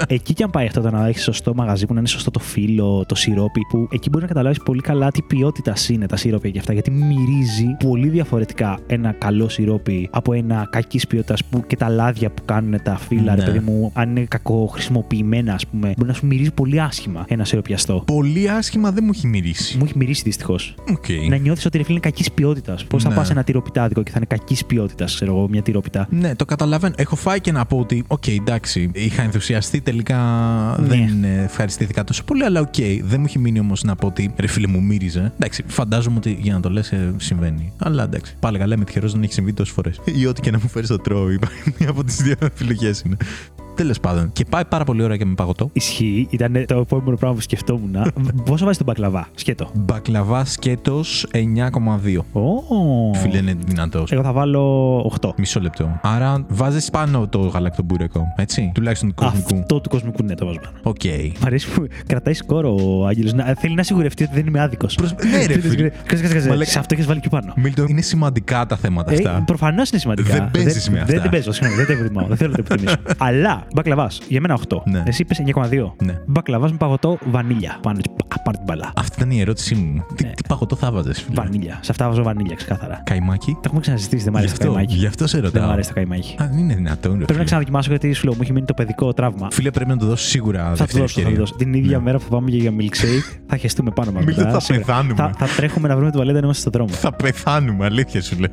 Εκεί κι αν πάει αυτό, το να έχεις σωστό μαγαζί που να είναι σωστό το φύλλο, το σιρόπι, που εκεί μπορεί να καταλάβεις πολύ καλά τι ποιότητα είναι τα σιρόπια και αυτά. Γιατί μυρίζει πολύ διαφορετικά ένα καλό σιρόπι από ένα κακής ποιότητας που και τα λάδια που κάνουν τα φύλλα, ναι, ρε παιδί μου, αν είναι κακοχρησιμοποιημένα, ας πούμε, μπορεί να σου μυρίζει πολύ άσχημα ένα σιροπιαστό. Πολύ άσχημα δεν μου έχει μυρίσει. Μου έχει μυρίσει δυστυχώς. Okay. Να νιώθεις ότι ρε φίλε είναι κακής ποιότητας. Πώς, ναι, θα πας ένα τυροπιτάδικο και θα είναι κακής ποιότητας, ξέρω εγώ, μια τυροπιτά. Ναι, το καταλαβαίνω. Έχω φάει και να πω ότι, οκ, okay, εντάξει, είχα ενθουσιαστεί, τελικά ναι, δεν ευχαριστήθηκα τόσο πολύ, αλλά οκ, okay, δεν μου έχει μείνει όμως να πω ότι ρε φίλε μου μύριζε. Εντάξει, φαντάζομαι ότι για να το λες συμβαίνει. Αλλά εντάξει, πάλι καλά, είμαι τυχερός, δεν έχει συμβεί τόσες φορές. Ή ό,τι και να μου φέρει το τρώω, είπα. Μία από τις δύο επιλογές είναι. Τέλος πάντων. Και πάει πάρα πολύ ώρα και με παγωτό. Ισχύει, ήταν το επόμενο πράγμα που σκεφτόμουν. Πόσο βάζει τον μπακλαβά, σκέτο? Μπακλαβά σκέτος εννιά κόμμα δύο. Oh. Φίλε, είναι δυνατός. Εγώ θα βάλω οκτώ. Μισό λεπτό. Άρα βάζεις πάνω το γαλακτομπούρεκο, έτσι. Τουλάχιστον του κοσμικού. Αυτό του κοσμικού, ναι, το βάζω πάνω. Οκ. Okay. Μ' αρέσει που κρατάει σκόρο ο Άγγελος. Θέλει να σιγουρευτεί ότι δεν είμαι άδικος. Προσ... ναι, ρε φίλε. Σε αυτό έχεις βάλει και πάνω. Μίλτο, είναι σημαντικά τα θέματα αυτά. Προφανώς είναι σημαντικά. Δεν παίζεις με αυτά. Δεν παίζω, συγγνώμη, δεν θέλω να το επιθυμήσω. Αλλά. Μπακλαβά, για μένα οκτώ. Ναι. Εσύ είπες εννιά κόμμα δύο. Ναι. Μπακλαβά με παγωτό βανίλια. Πάνε, πάρ' την μπαλά. Αυτή ήταν η ερώτησή μου. Ναι. Τι, τι παγωτό θα βάζεις? Βανίλια. Σε αυτά βάζω βανίλια, ξεκάθαρα. Καϊμάκι. Τα έχουμε ξαναζητήσει, δεν μ' αρέσει το καϊμάκι. Γι' αυτό σε ρωτάω. Δεν μ' αρέσει το καϊμάκι. Αν είναι δυνατόν. Πρέπει να ξαναδοκιμάσω γιατί σου λέω, μου έχει μείνει το παιδικό τραύμα. Φίλε, πρέπει να το δώσω σίγουρα. Θα το δώσω, θα το δώσω. Την ίδια, ναι, μέρα που πάμε και για milkshake θα χεστούμε πάνω μα. Θα πεθάνουμε. Θα τρέχουμε να βρούμε την βαλέτα να είμαστε στον δρόμο. Θα πεθάνουμε, αλήθεια σου λέω.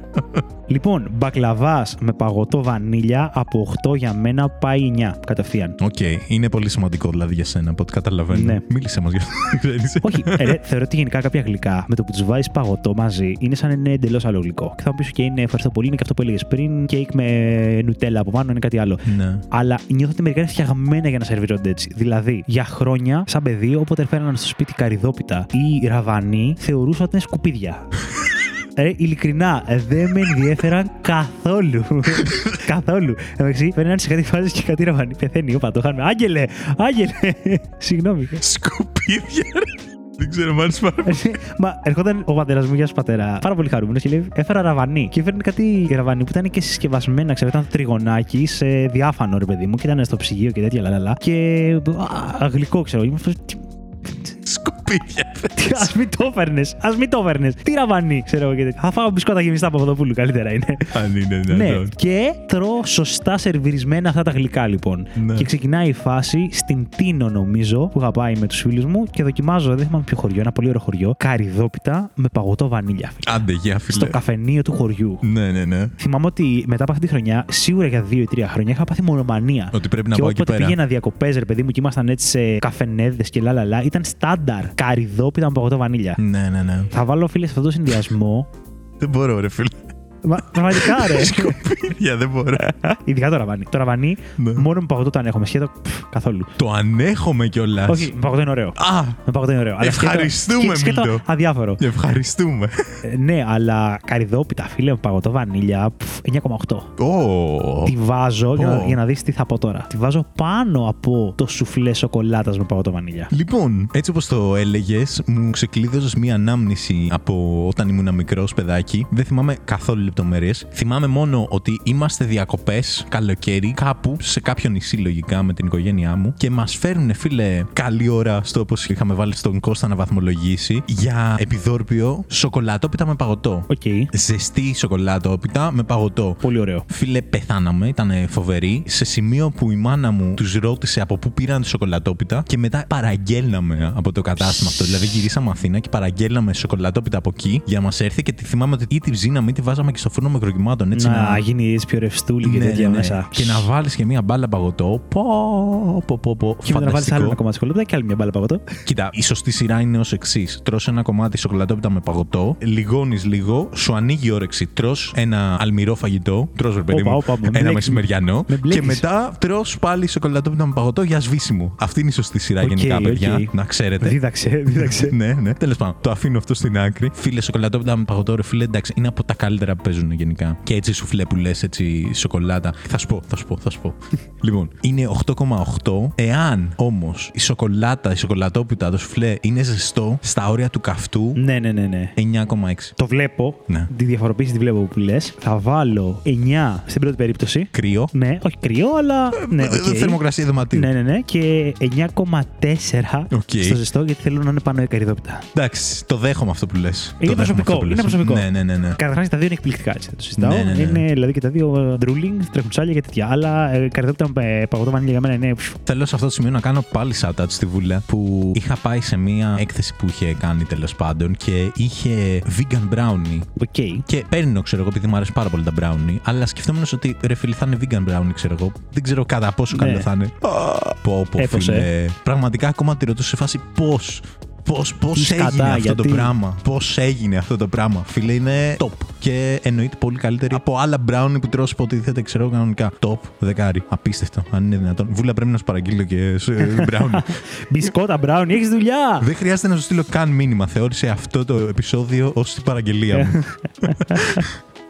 Λοιπόν, μπακλαβά με παγωτό βανίλια από οκτώ για μένα πάει εννιά κατευθείαν. Οκ. Okay. Είναι πολύ σημαντικό δηλαδή για σένα από ό,τι καταλαβαίνω. Ναι. Μίλησε μας για αυτό. Όχι. Ρε, θεωρώ ότι γενικά κάποια γλυκά με το που τους βάζεις παγωτό μαζί είναι σαν είναι εντελώς άλλο γλυκό. Και θα μου πεις και είναι ευχαριστώ πολύ, είναι και αυτό που έλεγες πριν. Κέικ με νουτέλα από πάνω είναι κάτι άλλο. Ναι. Αλλά νιώθω ότι μερικά είναι φτιαγμένα για να σερβιρώνται έτσι. Δηλαδή για χρόνια, σαν παιδί, όποτε φέρναν στο σπίτι καρυδόπιτα ή ραβανί, θεωρούσα ότι είναι σκουπίδια. Ε, ειλικρινά, δεν με ενδιέφεραν καθόλου. Καθόλου. Εντάξει, φαίνεται σε κάτι φάση και κάτι ραβανί. Πεθαίνει, όπα, το χάνουμε. Άγγελε, Άγγελε. Συγγνώμη. Σκουπίδια, ρε. Δεν ξέρω, μ' άρεσε πάρα πολύ. Μα ερχόταν ο πατέρα μου, γεια σου πατέρα, πάρα πολύ χαρούμενος και λέει: έφερα ραβανί. Και έφερνε κάτι ραβανί που ήταν και συσκευασμένα, ξέρω, ήταν τριγωνάκι σε διάφανο, ρε παιδί μου, και ήταν στο ψυγείο και τέτοια λαλαλά. Και. Α, γλυκό, ξέρω. Σκουπίδια, παιδί. Ας μην το φέρνες, ας μην το φέρνες. Τι ραβανί, ξέρω εγώ και τέτοια. Θα φάω μπισκότα γεμιστά από Παπαδοπούλου, καλύτερα είναι. Αν είναι δυνατόν. Ναι, και τρώω σωστά σερβιρισμένα αυτά τα γλυκά λοιπόν. Ναι. Και ξεκινάει η φάση στην Τίνο, νομίζω, που είχα πάει με τους φίλους μου και δοκιμάζω, δεν θυμάμαι ποιο χωριό, ένα πολύ ωραίο χωριό, καριδόπιτα με παγωτό βανίλια. Άντε, για φίλε. Στο καφενείο του χωριού. Ναι, ναι, ναι. Θυμάμαι ότι μετά από αυτή τη χρονιά, σίγουρα για δύο ή τρία χρόνια, είχα πάθει μονομανία. Ότι πρέπει να και πάω εκεί πέρα. Πήγαινα διακοπές, ρε παιδί μου, και ήμασταν έτσι σε καφενέδες και λαλαλά. Ήταν στάνταρ. Καριδόπιτα με παγωτό βανίλια. Ναι, ναι, ναι. Θα βάλω, φίλε, σε αυτό το συνδυασμό. Δεν μπορώ, ρε φίλε. Μα, πραγματικά ρε. Σκοπίδια, δεν μπορώ. Ειδικά το ραβανί. Το ραβανί, ναι. Μόνο με παγωτό το ανέχομαι. Σχεδόν καθόλου. Το ανέχομαι κιόλας. Όχι, με παγωτό είναι ωραίο. Α, με παγωτό είναι ωραίο. Ευχαριστούμε, σχεδόν, Μίλτο. Αδιάφορο. Ευχαριστούμε. Ε, ναι, αλλά καριδόπιτα, φίλε, με παγωτό βανίλια εννιά κόμμα οκτώ. Oh. Τη βάζω, oh. για, να, για να δεις τι θα πω τώρα. Τη βάζω πάνω από το σουφλέ σοκολάτας με παγωτό βανίλια. Λοιπόν, έτσι όπως το έλεγες, μου ξεκλείδωσες μία ανάμνηση από όταν ήμουν μικρός παιδάκι. Δεν θυμάμαι καθόλου. Θυμάμαι μόνο ότι είμαστε διακοπές καλοκαίρι κάπου σε κάποιο νησί, λογικά με την οικογένειά μου, και μας φέρνουν, φίλε, καλή ώρα στο, όπως είχαμε βάλει στον Κώστα να βαθμολογήσει, για επιδόρπιο σοκολατόπιτα με παγωτό. Okay. Ζεστή σοκολατόπιτα με παγωτό. Πολύ ωραίο. Φίλε, πεθάναμε, ήταν φοβερή. Σε σημείο που η μάνα μου τους ρώτησε από πού πήραν τη σοκολατόπιτα και μετά παραγγέλναμε από το κατάστημα αυτό. Δηλαδή γυρίσαμε Αθήνα και παραγγέλναμε σοκολατόπιτα από εκεί για να μας έρθει, και τη θυμάμαι ότι ή τη ψήναμε ή τη βάζαμε και στο φούρνο μικροκυμάτων, έτσι. Να, να... γίνει πιο ρευστούλη και ναι, τέτοια, ναι, ναι. Μέσα. Και να βάλεις και μία μπάλα παγωτό. Πω, πω, πω, πω. Και μετά να βάλεις άλλο ένα κομμάτι σοκολατόπιτα και άλλη μία μπάλα παγωτό. Κοίτα, η σωστή σειρά είναι ως εξής. Τρως ένα κομμάτι σοκολατόπιτα με παγωτό, λιγώνεις λίγο, σου ανοίγει η όρεξη. Τρως ένα αλμυρό φαγητό. Τρως, ρε παιδί μου, όπα, όπα, ένα μεσημεριανό. Με και μετά τρως πάλι σοκολατόπιτα με παγωτό για σβήσιμο. Αυτή είναι η σωστή σειρά, okay, γενικά, okay. Παιδιά. Να ξέρετε. Δίδαξε, δίδαξε. Ναι, ναι. Τέλος πάντων, το αφήνω αυτό στην άκρη. Φίλε, σοκολατόπιτα με παγωτό, ρε φίλε, εντάξει, είναι από τα καλύτερα που παίζουν γενικά. Και έτσι σουφλέ που λες, έτσι σοκολάτα. Θα σου πω, θα σου πω, θα σου πω. Λοιπόν, είναι οκτώ κόμμα οκτώ. Εάν όμως η σοκολάτα, η σοκολατόπιτα, το σουφλέ είναι ζεστό, στα όρια του καυτού. Ναι, ναι, ναι, ναι. εννιά κόμμα έξι. Το βλέπω. Ναι. Τη διαφοροποίηση τη βλέπω που λες. Θα βάλω εννιά στην πρώτη περίπτωση. Κρύο. Ναι, όχι κρύο, αλλά. Ε, ναι, okay. Θερμοκρασία δωματίου. Ναι, ναι, ναι. Και εννιά κόμμα τέσσερα okay. στο ζεστό, γιατί θέλω να είναι πάνω η καρυδόπιτα. Εντάξει, το δέχομαι αυτό που λες. Είναι προσωπικό. Είναι προσωπικό. Ναι, ναι, ναι, ναι. Καταρχάς τα δύο είναι εκπληκτικά, έτσι, το συζητάω. Ναι, ναι, ναι. Είναι δηλαδή και τα δύο ντρούλινγκ, τρεχουτσάλια και τέτοια. Αλλά ε, καρυδόπιτα με παγωτό βανίλια για μένα είναι. Θέλω σε αυτό το σημείο να κάνω πάλι shout-out στη Βούλα, που είχα πάει σε μία έκθεση που είχε κάνει τέλος πάντων και είχε vegan brownie. Okay. Και παίρνω, ξέρω εγώ, επειδή μου αρέσει πάρα πολύ τα brownie, αλλά σκεφτόμενος ότι ρε φίλοι θα είναι vegan brownie, ξέρω εγώ. Δεν ξέρω κατά πόσο ναι. καλό θα είναι. Πω, πω, φίλε. Πραγματικά ακόμα τη ρωτούσα σε φάση πώς. Πώς, πώς έγινε κατά, αυτό γιατί... το πράγμα. Πώς έγινε αυτό το πράγμα. Φίλε, είναι top. Και εννοείται πολύ καλύτερη από άλλα brownie που τρώω υποτίθεται, ξέρω, κανονικά. Top, δεκάρι. Απίστευτο, αν είναι δυνατόν. Βούλα, πρέπει να σου παραγγείλω και brownie. Μπισκότα brownie, έχεις δουλειά. Δεν χρειάζεται να σου στείλω καν μήνυμα. Θεώρησε αυτό το επεισόδιο ως την παραγγελία μου.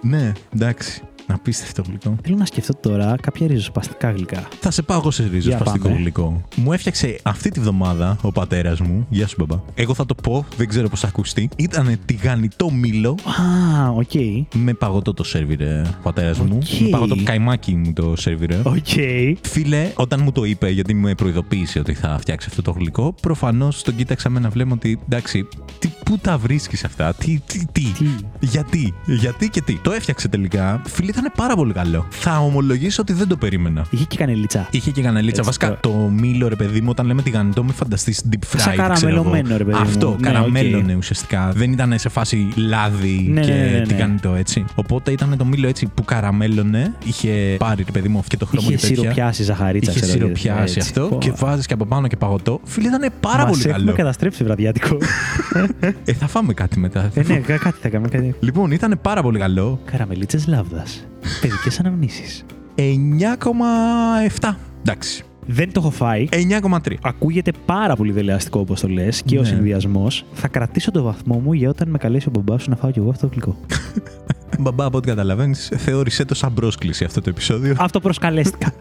Ναι, εντάξει. Απίστευτο γλυκό. Θέλω να σκεφτώ τώρα κάποια ριζοσπαστικά γλυκά. Θα σε πάω εγώ σε ριζοσπαστικό γλυκό. Μου έφτιαξε αυτή τη βδομάδα ο πατέρας μου. Γεια σου, μπαμπά. Εγώ θα το πω, δεν ξέρω πώς θα ακουστεί. Ήτανε τηγανιτό μήλο. Α, οκ. Okay. Με παγωτό το σερβιρε ο πατέρας okay. μου. Με παγωτό καϊμάκι μου το σερβιρε. Οκ. Okay. Φίλε, όταν μου το είπε, γιατί με προειδοποίησε ότι θα φτιάξει αυτό το γλυκό, προφανώς τον κοίταξα με ένα βλέμμα ότι εντάξει, τι, πού τα βρίσκεις αυτά, τι, τι, τι, τι. Γιατί, γιατί και τι. Το έφτιαξε τελικά. Φίλε, ήταν πάρα πολύ καλό. Θα ομολογήσω ότι δεν το περίμενα. Είχε και κανελίτσα. Είχε και κανελίτσα. Βασικά το μήλο, ρε παιδί μου, όταν λέμε τηγανιτό, μην φανταστείς deep fried. Σαν καραμελωμένο, ρε παιδί μου. Αυτό, ναι, καραμέλωνε okay. ουσιαστικά. Δεν ήταν σε φάση λάδι ναι, και ναι, ναι, ναι. τηγανιτό, έτσι. Οπότε ήταν το μήλο έτσι που καραμέλωνε. Είχε πάρει, ρε παιδί μου, και το χρώμα είχε και τέτοια. Είχε σιροπιάσει ζαχαρίτσα. Είχε σιροπιάσει αυτό. Πω. Και βάζει και από πάνω και παγωτό. Φίλε, ήταν πάρα μας πολύ καλό. Έχουμε καταστρέψει βραδιάτικο. ε, θα φάμε κάτι μετά. Ε, ναι, κάτι θα κάνουμε. Λοιπόν, ήταν πάρα πολύ καλό. Καραμελίτσε λάβδα. Παιδικές αναμνήσεις. εννιά κόμμα επτά. Εντάξει. Δεν το έχω φάει. εννιά κόμμα τρία. Ακούγεται πάρα πολύ δελεαστικό όπως το λες και ναι. ο συνδυασμός. Θα κρατήσω το βαθμό μου για όταν με καλέσει ο μπαμπάς σου να φάω κι εγώ αυτό το γλυκό. Μπαμπά, από ό,τι καταλαβαίνεις, θεώρησέ το σαν πρόσκληση αυτό το επεισόδιο. Αυτό προσκαλέστηκα.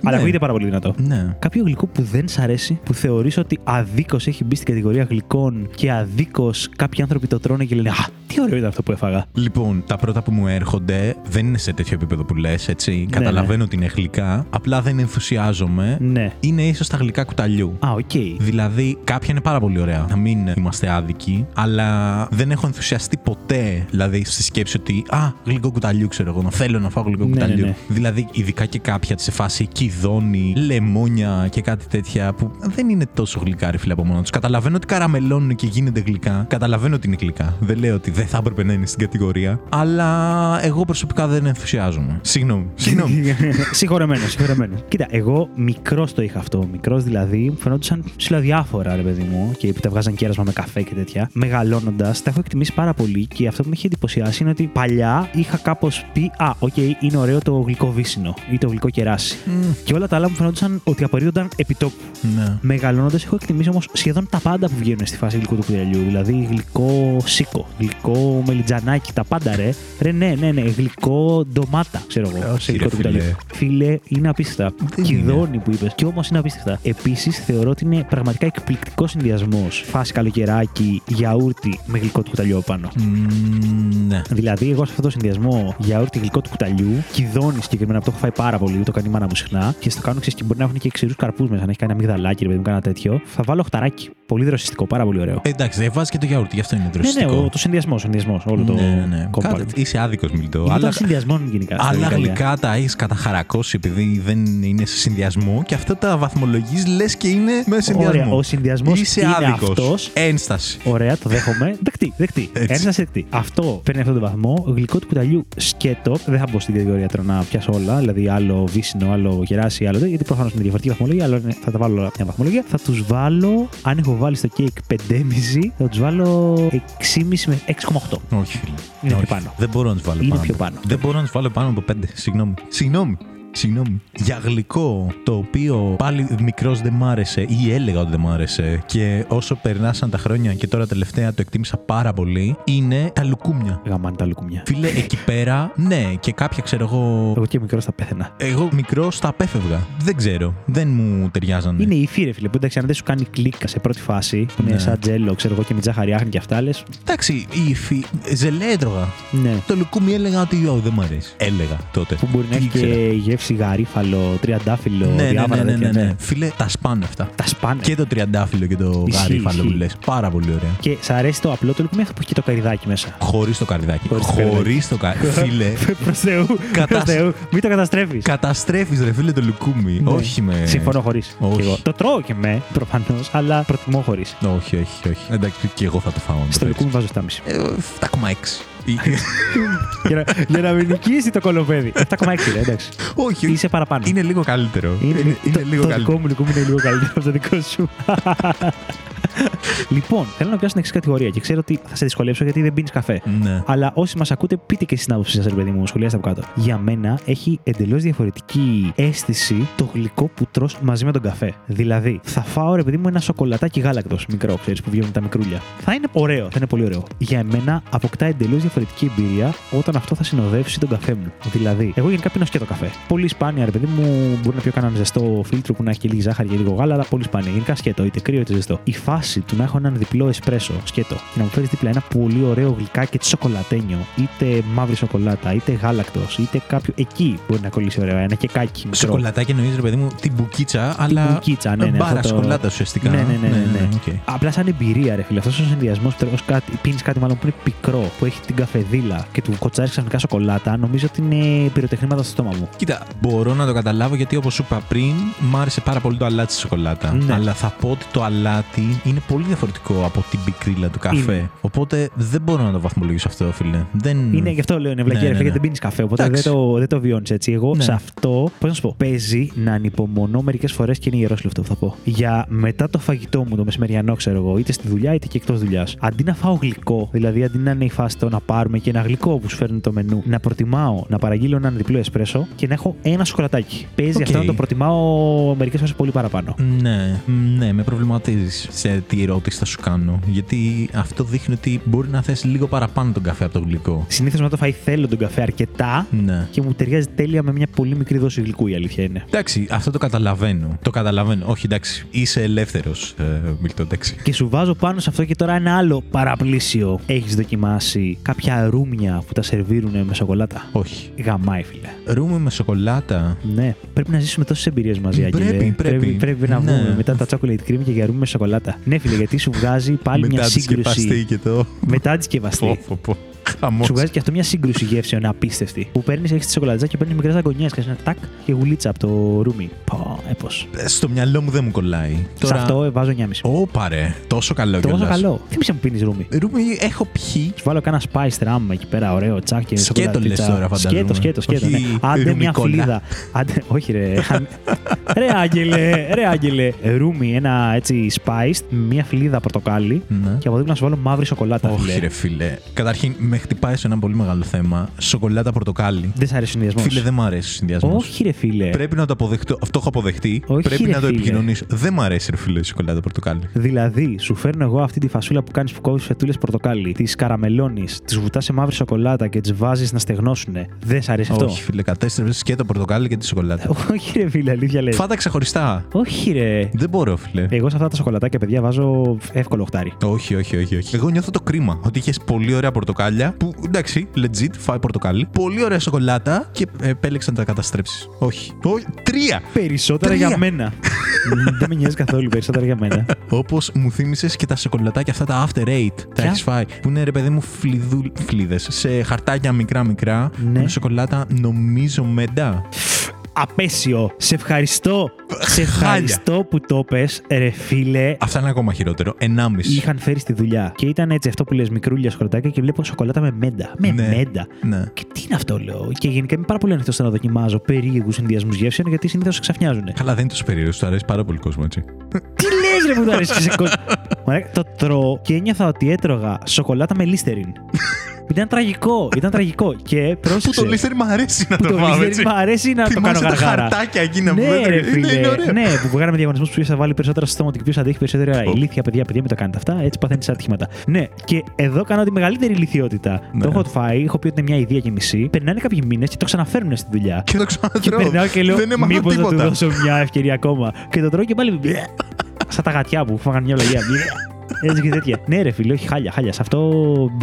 Αλλά ναι, ακούγεται πάρα πολύ δυνατό. Ναι. Κάποιο γλυκό που δεν σ' αρέσει, που θεωρείς ότι αδίκως έχει μπει στην κατηγορία γλυκών και αδίκως κάποιοι άνθρωποι το τρώνε και λένε «Α, τι ωραίο ήταν αυτό που έφαγα». Λοιπόν, τα πρώτα που μου έρχονται δεν είναι σε τέτοιο επίπεδο που λες, έτσι. Ναι, καταλαβαίνω, ναι, ότι είναι γλυκά, απλά δεν ενθουσιάζομαι. Ναι. Είναι ίσως τα γλυκά κουταλιού. Α, οκ. Okay. Δηλαδή, κάποια είναι πάρα πολύ ωραία. Να μην είμαστε άδικοι, αλλά δεν έχω ενθουσιαστεί ποτέ. Δηλαδή, στη σκέψη ότι «Α, γλυκό κουταλιού, ξέρω εγώ, θέλω να φάω γλυκό κουταλιού». Ναι, ναι, ναι. Δηλαδή, ειδικά και κάποια τη σε φάση κυδόνι, λεμόνια και κάτι τέτοια που δεν είναι τόσο γλυκά, ρε φίλε, από μόνο τους. Καταλαβαίνω ότι καραμελώνουν και γίνεται γλυκά. Καταλαβαίνω ότι είναι γλυκά. Δεν λέω ότι δεν θα έπρεπε να είναι στην κατηγορία. Αλλά εγώ προσωπικά δεν ενθουσιάζομαι. Συγγνώμη. Συγγνώμη. Συγχωρεμένο, συγχωρεμένο. Κοίτα, εγώ μικρός το είχα αυτό. Μικρός δηλαδή, μου φαινόντουσαν ψηλοδιάφορα, ρε παιδί μου, και που τα βγάζαν κέρασμα με καφέ και τέτοια. Μεγαλώνοντας, τα έχω εκτιμήσει πάρα πολύ και αυτό που με έχει εντυπωσιάσει είναι ότι παλιά είχα κάπως πει «Α, οκ, okay, είναι ωραίο το γλυκό βύσσινο ή το γλυκό κεράσι». Mm. Και όλα τα άλλα μου φαινόντουσαν ότι απορρίπτονταν επιτόπου. Ναι. Μεγαλώνοντας, έχω εκτιμήσει όμως σχεδόν τα πάντα που βγαίνουν στη φάση γλυκού του κουταλιού. Δηλαδή γλυκό σίκο, γλυκό μελιτζανάκι, τα πάντα ρε. Ρε, ναι, ναι, ναι, γλυκό ντομάτα, ξέρω εγώ. Όχι, γλυκό του κουταλιού. Φίλε, είναι απίστευτα. Κιδόνι που είπες, και όμως είναι απίστευτα. Επίσης, θεωρώ ότι είναι πραγματικά εκπληκτικό συνδυασμός φάση καλοκαιράκι, γιαούρτι με γλυκό του κουταλιού πάνω. Mm, ναι. Δηλαδή, εγώ σε αυτό το συνδυασμό γιαούρτι γλυκό του κουταλιού, κιδόνι συγκεκριμένα που το έχω φάει πάρα πολύ, το κάνει η μάνα μου συχνά και στο κάνω και μπορεί να έχουν και ξηρούς καρπούς μέσα, να έχει κάνει αμυγδαλάκι, ρε παιδί μου, κάνα τέτοιο. Θα βάλω οχταράκι. Πολύ δροσιστικό, πάρα πολύ ωραίο. Ε, εντάξει, δεν βάζει και το γιαούρτι, γι' αυτό είναι δροσιστικό. Ναι, ναι, το συνδυασμό, ο συνδυασμό. Όλο το. Ναι, ναι. Κάτω, είσαι άδικος, Μίλτο. Αλλά των συνδυασμών γενικά. Άλλα γλυκά τα έχεις καταχαρακώσει επειδή δεν είναι σε συνδυασμό και αυτά τα βαθμολογείς λες και είναι με συνδυασμό. Ωραία, ο συνδυασμός είσαι άδικος. Ένσταση. Ωραία, το δέχομαι. Δεκτή, δεκτή. Ένσταση δεκτή. Αυτό παίρνει αυτόν τον βαθμό. Γλυκό του κουταλιού σκέτο. Δεν θα μπω στην κατηγορία τώρα να πιάσω όλα. Δηλαδή άλλο βύσσινο, άλλο κεράσι, άλλο. Γιατί προφανώς είναι διαφορετική βαθμολογία, αλλά θα τα βάλω μια βαθμολογία. Θα τους βάλω, αν έχω βάλει στο cake πέντε κόμμα πέντε, θα τους βάλω έξι κόμμα πέντε με έξι κόμμα οκτώ. Όχι, φίλε. Είναι όχι, πιο πάνω. Δεν μπορώ να τους βάλω είναι πάνω. Πιο πάνω. Δεν μπορώ να τους βάλω πάνω από πέντε. Συγγνώμη. Συγγνώμη. Συγγνώμη. Για γλυκό, το οποίο πάλι μικρός δεν μ' άρεσε ή έλεγα ότι δεν μ' άρεσε και όσο περνάσαν τα χρόνια και τώρα τελευταία το εκτίμησα πάρα πολύ, είναι τα λουκούμια. Γαμάνε τα λουκούμια. Φίλε, εκεί πέρα, ναι, και κάποια ξέρω εγώ. Εγώ και μικρός τα πέθαινα. Εγώ μικρός τα απέφευγα. Δεν ξέρω. Δεν μου ταιριάζανε. Είναι η υφή, ρε φίλε, που εντάξει, αν δεν σου κάνει κλίκα σε πρώτη φάση, που είναι ναι, σαν τζέλο, ξέρω εγώ και με τζάχαρη άχνη και αυτά λε. Εντάξει, η υφή. Ζελέ έτρωγα. Ναι. Το λουκούμι έλεγα ότι oh, δεν μ' αρέσει. Έλεγα τότε. Που μπορεί να έχει και γεύση. Γαρίφαλο, τριαντάφυλλο, ναι, διάφορα ναι, ναι, ναι, ναι, ναι. Φίλε, τα σπάνε αυτά. Τα σπάνε. Και το τριαντάφυλλο και το ισχύ, γαρίφαλο που λες. Πάρα πολύ ωραία. Και σ' αρέσει το απλό το λουκούμι που έχει και το καρυδάκι μέσα. Χωρίς το καρυδάκι. Χωρίς το καρυδάκι. Φίλε. Προς Θεού. Κατασ... Προς Θεού. Μην το καταστρέφεις. Καταστρέφεις, ρε φίλε, το λουκούμι. Ναι. Όχι με. Συμφωνώ χωρίς. Το τρώω και με, προφανώς, αλλά προτιμώ χωρίς. Όχι, όχι, όχι. Εντάξει, και εγώ θα το φάω. Στο λουκούμι βάζω εφτά κόμμα πέντε. εφτά κόμμα έξι. για, να, για να μην νικήσει το κολοπέδι. εφτά κόμμα έξι, εντάξει. Όχι. Είσαι παραπάνω. Είναι λίγο καλύτερο. Είναι, είναι, είναι το, λίγο το καλύτερο. Δικό μου λουκούμι είναι λίγο καλύτερο από το δικό σου. Λοιπόν, θέλω να πιάσω την εξής κατηγορία και ξέρω ότι θα σε δυσκολεύσω γιατί δεν πίνεις καφέ. Ναι. Αλλά όσοι μας ακούτε, πείτε και εσείς την άποψή σας, ρε παιδί μου, σχολιάστε από κάτω. Για μένα έχει εντελώς διαφορετική αίσθηση το γλυκό που τρως μαζί με τον καφέ. Δηλαδή, θα φάω, ρε παιδί μου, ένα σοκολατάκι γάλακτος μικρό, ξέρεις, που βγαίνουν τα μικρούλια. Θα είναι ωραίο, θα είναι πολύ ωραίο. Για μένα αποκτά εντελώς διαφορετική εμπειρία όταν αυτό θα συνοδεύσει τον καφέ μου. Δηλαδή, εγώ γενικά πίνω σκέτο καφέ. Πολύ σπάνια, ρε παιδί μου, μπορεί να πιω κανέναν ζεστό φίλτρο που να έχει και λίγη ζάχαρη και λίγο γάλα, αλλά πολύ σπάνια. Γενικά σκέτο, είτε κρύο είτε ζεστό. Η φάση του να έχω έναν διπλό εσπρέσο σκέτο και να μου φέρεις δίπλα ένα πολύ ωραίο γλυκάκι σοκολατένιο, είτε μαύρη σοκολάτα, είτε γάλακτος, είτε κάποιο. Εκεί μπορεί να κολλήσει ωραία, ένα κεκάκι. Σοκολατάκι εννοείς, ρε παιδί μου, την μπουκίτσα, αλλά. Την μπουκίτσα, ναι, ναι. Μπάρα σοκολάτα ουσιαστικά. Ναι, ναι, ναι. ναι, ναι, ναι. Okay. Απλά σαν εμπειρία, ρε φίλε, αυτός ο συνδυασμός που πίνεις κάτι μάλλον που είναι πικρό, που έχει την καφεδίλα και του κοτσάρει ξαφνικά σοκολάτα, νομίζω ότι είναι πυροτεχνήματα στο στόμα μου. Κοίτα, μπορώ να το καταλάβω γιατί όπως είπα πριν, μ' άρεσε πάρα πολύ το αλάτι στη σοκολάτα. Ναι. Αλλά θα πω ότι το αλάτι είναι πολύ διαφορετικό από την πικρίλα του καφέ. Είναι. Οπότε δεν μπορώ να το βαθμολογήσω αυτό, φίλε. Δεν... Είναι γι' αυτό λέω είναι βλακία, ναι, ναι, ναι. Γιατί δεν πίνεις καφέ. Οπότε δεν το, δεν το βιώνεις έτσι. Εγώ ναι. σε αυτό, πώς να σου πω, παίζει να ανυπομονώ μερικές φορές και είναι ιερός αυτό που θα πω. Για μετά το φαγητό μου, το μεσημεριανό, ξέρω εγώ, είτε στη δουλειά είτε και εκτός δουλειάς. Αντί να φάω γλυκό, δηλαδή αντί να είναι η φάση το να πάρουμε και ένα γλυκό που σου φέρνει το μενού, να προτιμάω να παραγγείλω έναν διπλό εσπρέσο και να έχω ένα σοκολατάκι. Παίζει okay. αυτό να το προτιμάω μερικές φορές πολύ παραπάνω. Ναι, ναι, με προβληματίζεις. Σε ε, τι ερώτηση θα σου κάνω. Γιατί αυτό δείχνει ότι μπορεί να θες λίγο παραπάνω τον καφέ από το γλυκό. Συνήθως με το φαΐ θέλω τον καφέ αρκετά, ναι, και μου ταιριάζει τέλεια με μια πολύ μικρή δόση γλυκού, η αλήθεια είναι. Εντάξει, αυτό το καταλαβαίνω. Το καταλαβαίνω. Όχι, εντάξει, είσαι ελεύθερος, ε, Μίλτο, εντάξει. Και σου βάζω πάνω σε αυτό και τώρα ένα άλλο παραπλήσιο. Έχεις δοκιμάσει κάποια ρούμια που τα σερβίρουνε με σοκολάτα? Όχι. Γαμάει, φίλε. Ρούμι με σοκολάτα. Ναι. Πρέπει να ζήσουμε τόσες εμπειρίες μαζί, Άγγελε. Πρέπει, πρέπει. Πρέπει, πρέπει να, ναι, βγούμε μετά τα chocolate cream και για ρούμι με σοκολάτα. Ναι, φίλε, γιατί σου βγάζει πάλι μια σύγκρουση. Και το... Μετά τη σκευαστή. Σου βγάζει και αυτό μια σύγκρουση γεύσεων απίστευτη. Που παίρνει, έχει τη σοκολατζά και παίρνει μικρές αγκονιές. Κάνει ένα τάκ και γουλίτσα από το ρούμι. Πω, έπος. Στο μυαλό μου δεν μου κολλάει. Τώρα... Σε αυτό βάζω εννιά κόμμα πέντε. Ωπαρε. Τόσο καλό κιόλας. Τόσο καλό. Θύμισε μου πίνεις ρούμι. Ρούμι έχω πιει. Σου βάλω κάνα spice ram εκεί πέρα, ωραίο τσάκι. Σκέτο λες τώρα, φαντάζομαι. Σκέτο, σκέτο, σκέτο. Ναι. Άντε μια φλίδα. Άντε, όχι ρε. Ρε Άγγελε, ρε Άγγελε. Ρούμι, ένα έτσι spice, μια φλίδα πορτοκάλι και από εδώ να σου βάλω μαύρη σοκολάτα. Όχι ρε φίλε. Καταρχήν χτυπάει σε ένα πολύ μεγάλο θέμα. Σοκολάτα, πορτοκάλι. Δεν σ' αρέσει ο συνδυασμός. Φίλε, δεν μ' αρέσει ο συνδυασμός. Όχι, ρε φίλε. Πρέπει να το αποδεχτώ. Αυτό έχω αποδεχτεί. Όχι, πρέπει ρε, να το επικοινωνήσω. Δεν μ' αρέσει, ρε φίλε, η σοκολάτα, πορτοκάλι. Δηλαδή, σου φέρνω εγώ αυτή τη φασούλα που κάνει που κόβει φετούλες πορτοκάλι, τις καραμελώνεις, τις βουτάς σε μαύρη σοκολάτα και τις βάζεις να στεγνώσουνε. Δεν σ' αρέσει αυτό? Όχι, φίλε, κατέστρεψες και το πορτοκάλι και τη σοκολάτα. Όχι, ρε φίλε, αλήθεια λες. Φάτα ξεχωριστά. Όχι, ρε. Δεν μπορώ, φίλε. Εγώ σε αυτά τα σοκολατάκια, παιδιά, βάζω εύκολο οχτάρι. Όχι, όχι, όχι, όχι. Εγώ νιώθω το κρίμα ότι είχε πολύ ωραία πορτοκάλια. Που εντάξει, legit, φάει πορτοκάλι. Πολύ ωραία σοκολάτα και επέλεξαν να τα καταστρέψεις. Όχι. Όχι. Τρία! Περισσότερα Τρία. για μένα. Δεν με νοιάζει καθόλου, περισσότερα για μένα. Όπως μου θύμισες και τα σοκολατάκια αυτά τα after eight. Τα έχεις φάει. Που είναι ρε παιδί μου φλιδου... φλίδες. Σε χαρτάκια μικρά-μικρά. Ναι. Με σοκολάτα, νομίζω μέντα. Απέσιο. Σε ευχαριστώ. Σε ευχαριστώ που το πες, ρε φίλε. Αυτά είναι ακόμα χειρότερο. Ενάμιση. Είχαν φέρει στη δουλειά και ήταν έτσι αυτό που λες, μικρούλια σκορτάκια και βλέπω σοκολάτα με μέντα. Με ναι, μέντα. Ναι. Και τι είναι αυτό, λέω. Και γενικά είμαι πάρα πολύ ανοιχτό στο να δοκιμάζω περίεργους συνδυασμούς γεύσεων γιατί συνήθως ξαφνιάζουν. Καλά, δεν είναι τόσο περίεργο. Του αρέσει πάρα πολύ κόσμο, έτσι. Τι λες, ρε, που του αρέσει σε κόσμο. Το τρώω και ένιωθα ότι έτρωγα σοκολάτα με λίστεριν. Ήταν τραγικό, ήταν τραγικό. Και πρόσεξε. Που το λίστερι μ' αρέσει να το βάλω. Το λίστερι μ' αρέσει να το κάνω γαργάρα. Τα χαρτάκια εκείνα που έτρεχε. Ναι, που βγάλαμε διαγωνισμούς που θα βάλει περισσότερα στο στόμα και ποιος αντέχει περισσότερα. Ηλίθια, παιδιά, παιδιά, μην τα κάνετε αυτά. Έτσι παθαίνεις ατυχήματα. Ναι, και εδώ κάνω τη μεγαλύτερη ηλικιότητα. Το έχω φάει, έχω πει ότι είναι μια ιδέα και μισή. Περνάνε κάποιοι μήνες και το ξαναφέρνουν στη δουλειά. Και το ξανατρώω. Και λέω, μήπως να του δώσω μια ευκαιρία ακόμα. Και το τρώω και πάλι. Σαν τα γατιά που φάγανε μια βλαγιά. Έτσι και τέτοια. Ναι, ρε φίλε, όχι χάλια, χάλια. Σε αυτό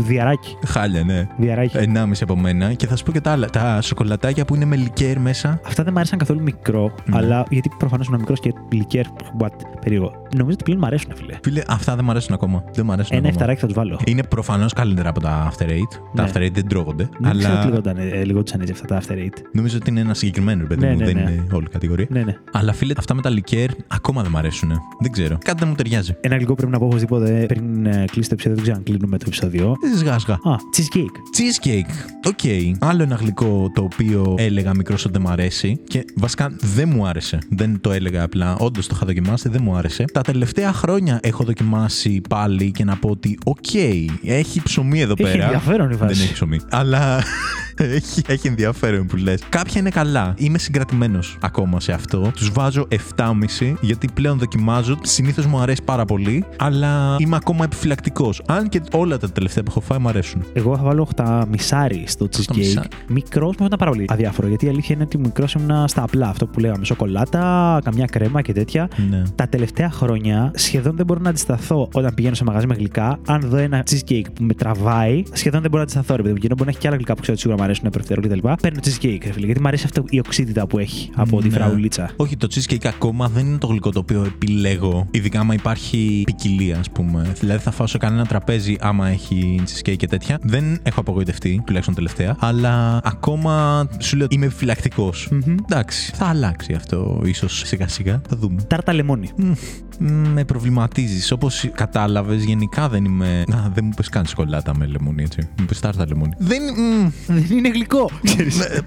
διαράκι. Χάλια, ναι. Διαράκι. Ενάμιση από μένα. Και θα σου πω και τα άλλα. Τα σοκολατάκια που είναι με λικέρ μέσα. Αυτά δεν μου άρεσαν καθόλου μικρό, mm. αλλά γιατί προφανώς ήμουν μικρός και λικέρ. What, περίεργο. Νομίζω ότι πλέον μου αρέσουν, φίλε. Φίλε, αυτά δεν μου αρέσουν ακόμα. Δεν μου αρέσουν. Ένα εφταράκι θα του βάλω. Είναι προφανώς καλύτερα από τα after eight. Ναι. Τα after eight δεν τρώγονται. Δεν αλλά... ξέρω τι λιγόταν, ε, λιγόντουσαν έτσι αυτά τα after eight. Νομίζω ότι είναι ένα συγκεκριμένο παιδί, ναι, μου. Ναι, δεν ναι. είναι όλη κατηγορία. Ναι, ναι. Αλλά φίλε, αυτά με τα λικέρ ακόμα δεν μου αρέσουν. Δεν ξέρω. Κάτι δεν μου ταιριάζει. Ένα γλυκό πρέπει να πω οπωσδήποτε. Οπότε πριν ε, κλείσει το επεισόδιο, δεν ξέρω αν κλείνουμε το επεισόδιο. Σιγά-σιγά. Α, cheesecake. Cheesecake. Οκ. Okay. Άλλο ένα γλυκό το οποίο έλεγα μικρός ότι δεν μου αρέσει. Και βασικά δεν μου άρεσε. Δεν το έλεγα απλά. Όντως το είχα δοκιμάσει, δεν μου άρεσε. Τα τελευταία χρόνια έχω δοκιμάσει πάλι και να πω ότι οκ. Okay, έχει ψωμί εδώ πέρα. Έχει ενδιαφέρον η φάση. Δεν έχει ψωμί. Αλλά έχει, έχει ενδιαφέρον που λες. Κάποια είναι καλά. Είμαι συγκρατημένος ακόμα σε αυτό. Τους βάζω επτά κόμμα πέντε γιατί πλέον δοκιμάζω. Συνήθως μου αρέσει πάρα πολύ. Αλλά είμαι ακόμα επιφυλακτικός. Αν και όλα τα τελευταία που έχω φάει μου αρέσουν. Εγώ θα βάλω οκτώ κόμμα πέντε στο cheesecake. Μικρός μου ήταν πάρα πολύ αδιάφορο. Γιατί η αλήθεια είναι ότι μικρός ήμουν στα απλά. Αυτό που λέγαμε, σοκολάτα, καμιά κρέμα και τέτοια. Ναι. Τα τελευταία χρόνια σχεδόν δεν μπορώ να αντισταθώ όταν πηγαίνω σε μαγαζί με γλυκά. Αν δω ένα cheesecake που με τραβάει, σχεδόν δεν μπορώ να αντισταθώ. Ρε παιδί μου, μπορεί να έχει και άλλα γλυκά που ξέρω ότι σίγουρα μου αρέσουν, να προφτερώ κτλ. Παίρνω cheesecake, ρε φίλε, γιατί μου αρέσει αυτό η οξύτητα που έχει από ναι. τη φραουλίτσα. Όχι, το cheesecake ακόμα δεν είναι το γλυκό το οποίο επιλέγω, ειδικά άμα υπάρχει ποικιλία. Πούμε. Δηλαδή, θα φάω σε κανένα τραπέζι άμα έχει cheesecake και τέτοια. Δεν έχω απογοητευτεί, τουλάχιστον τελευταία, αλλά ακόμα σου λέω είμαι επιφυλακτικός. Mm-hmm. Εντάξει, θα αλλάξει αυτό ίσως σιγά-σιγά. Θα δούμε. Τάρτα λεμόνι. Mm. Με προβληματίζεις. Όπως κατάλαβες, γενικά δεν είμαι. Α, δεν μου πες καν σοκολάτα με λεμόνι, έτσι. Μου πες τάρτα λεμόνι. Δεν, mm. δεν είναι γλυκό.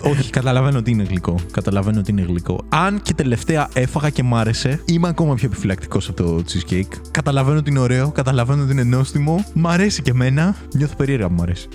Όχι, καταλαβαίνω ότι είναι γλυκό. Καταλαβαίνω ότι είναι γλυκό. Αν και τελευταία έφαγα και μ' άρεσε, είμαι ακόμα πιο επιφυλακτικός από το cheesecake. Καταλαβαίνω ότι είναι ωραίο, καταλαβαίνω ότι είναι νόστιμο. Μ' αρέσει και εμένα. Νιώθω περίεργα που μ' αρέσει.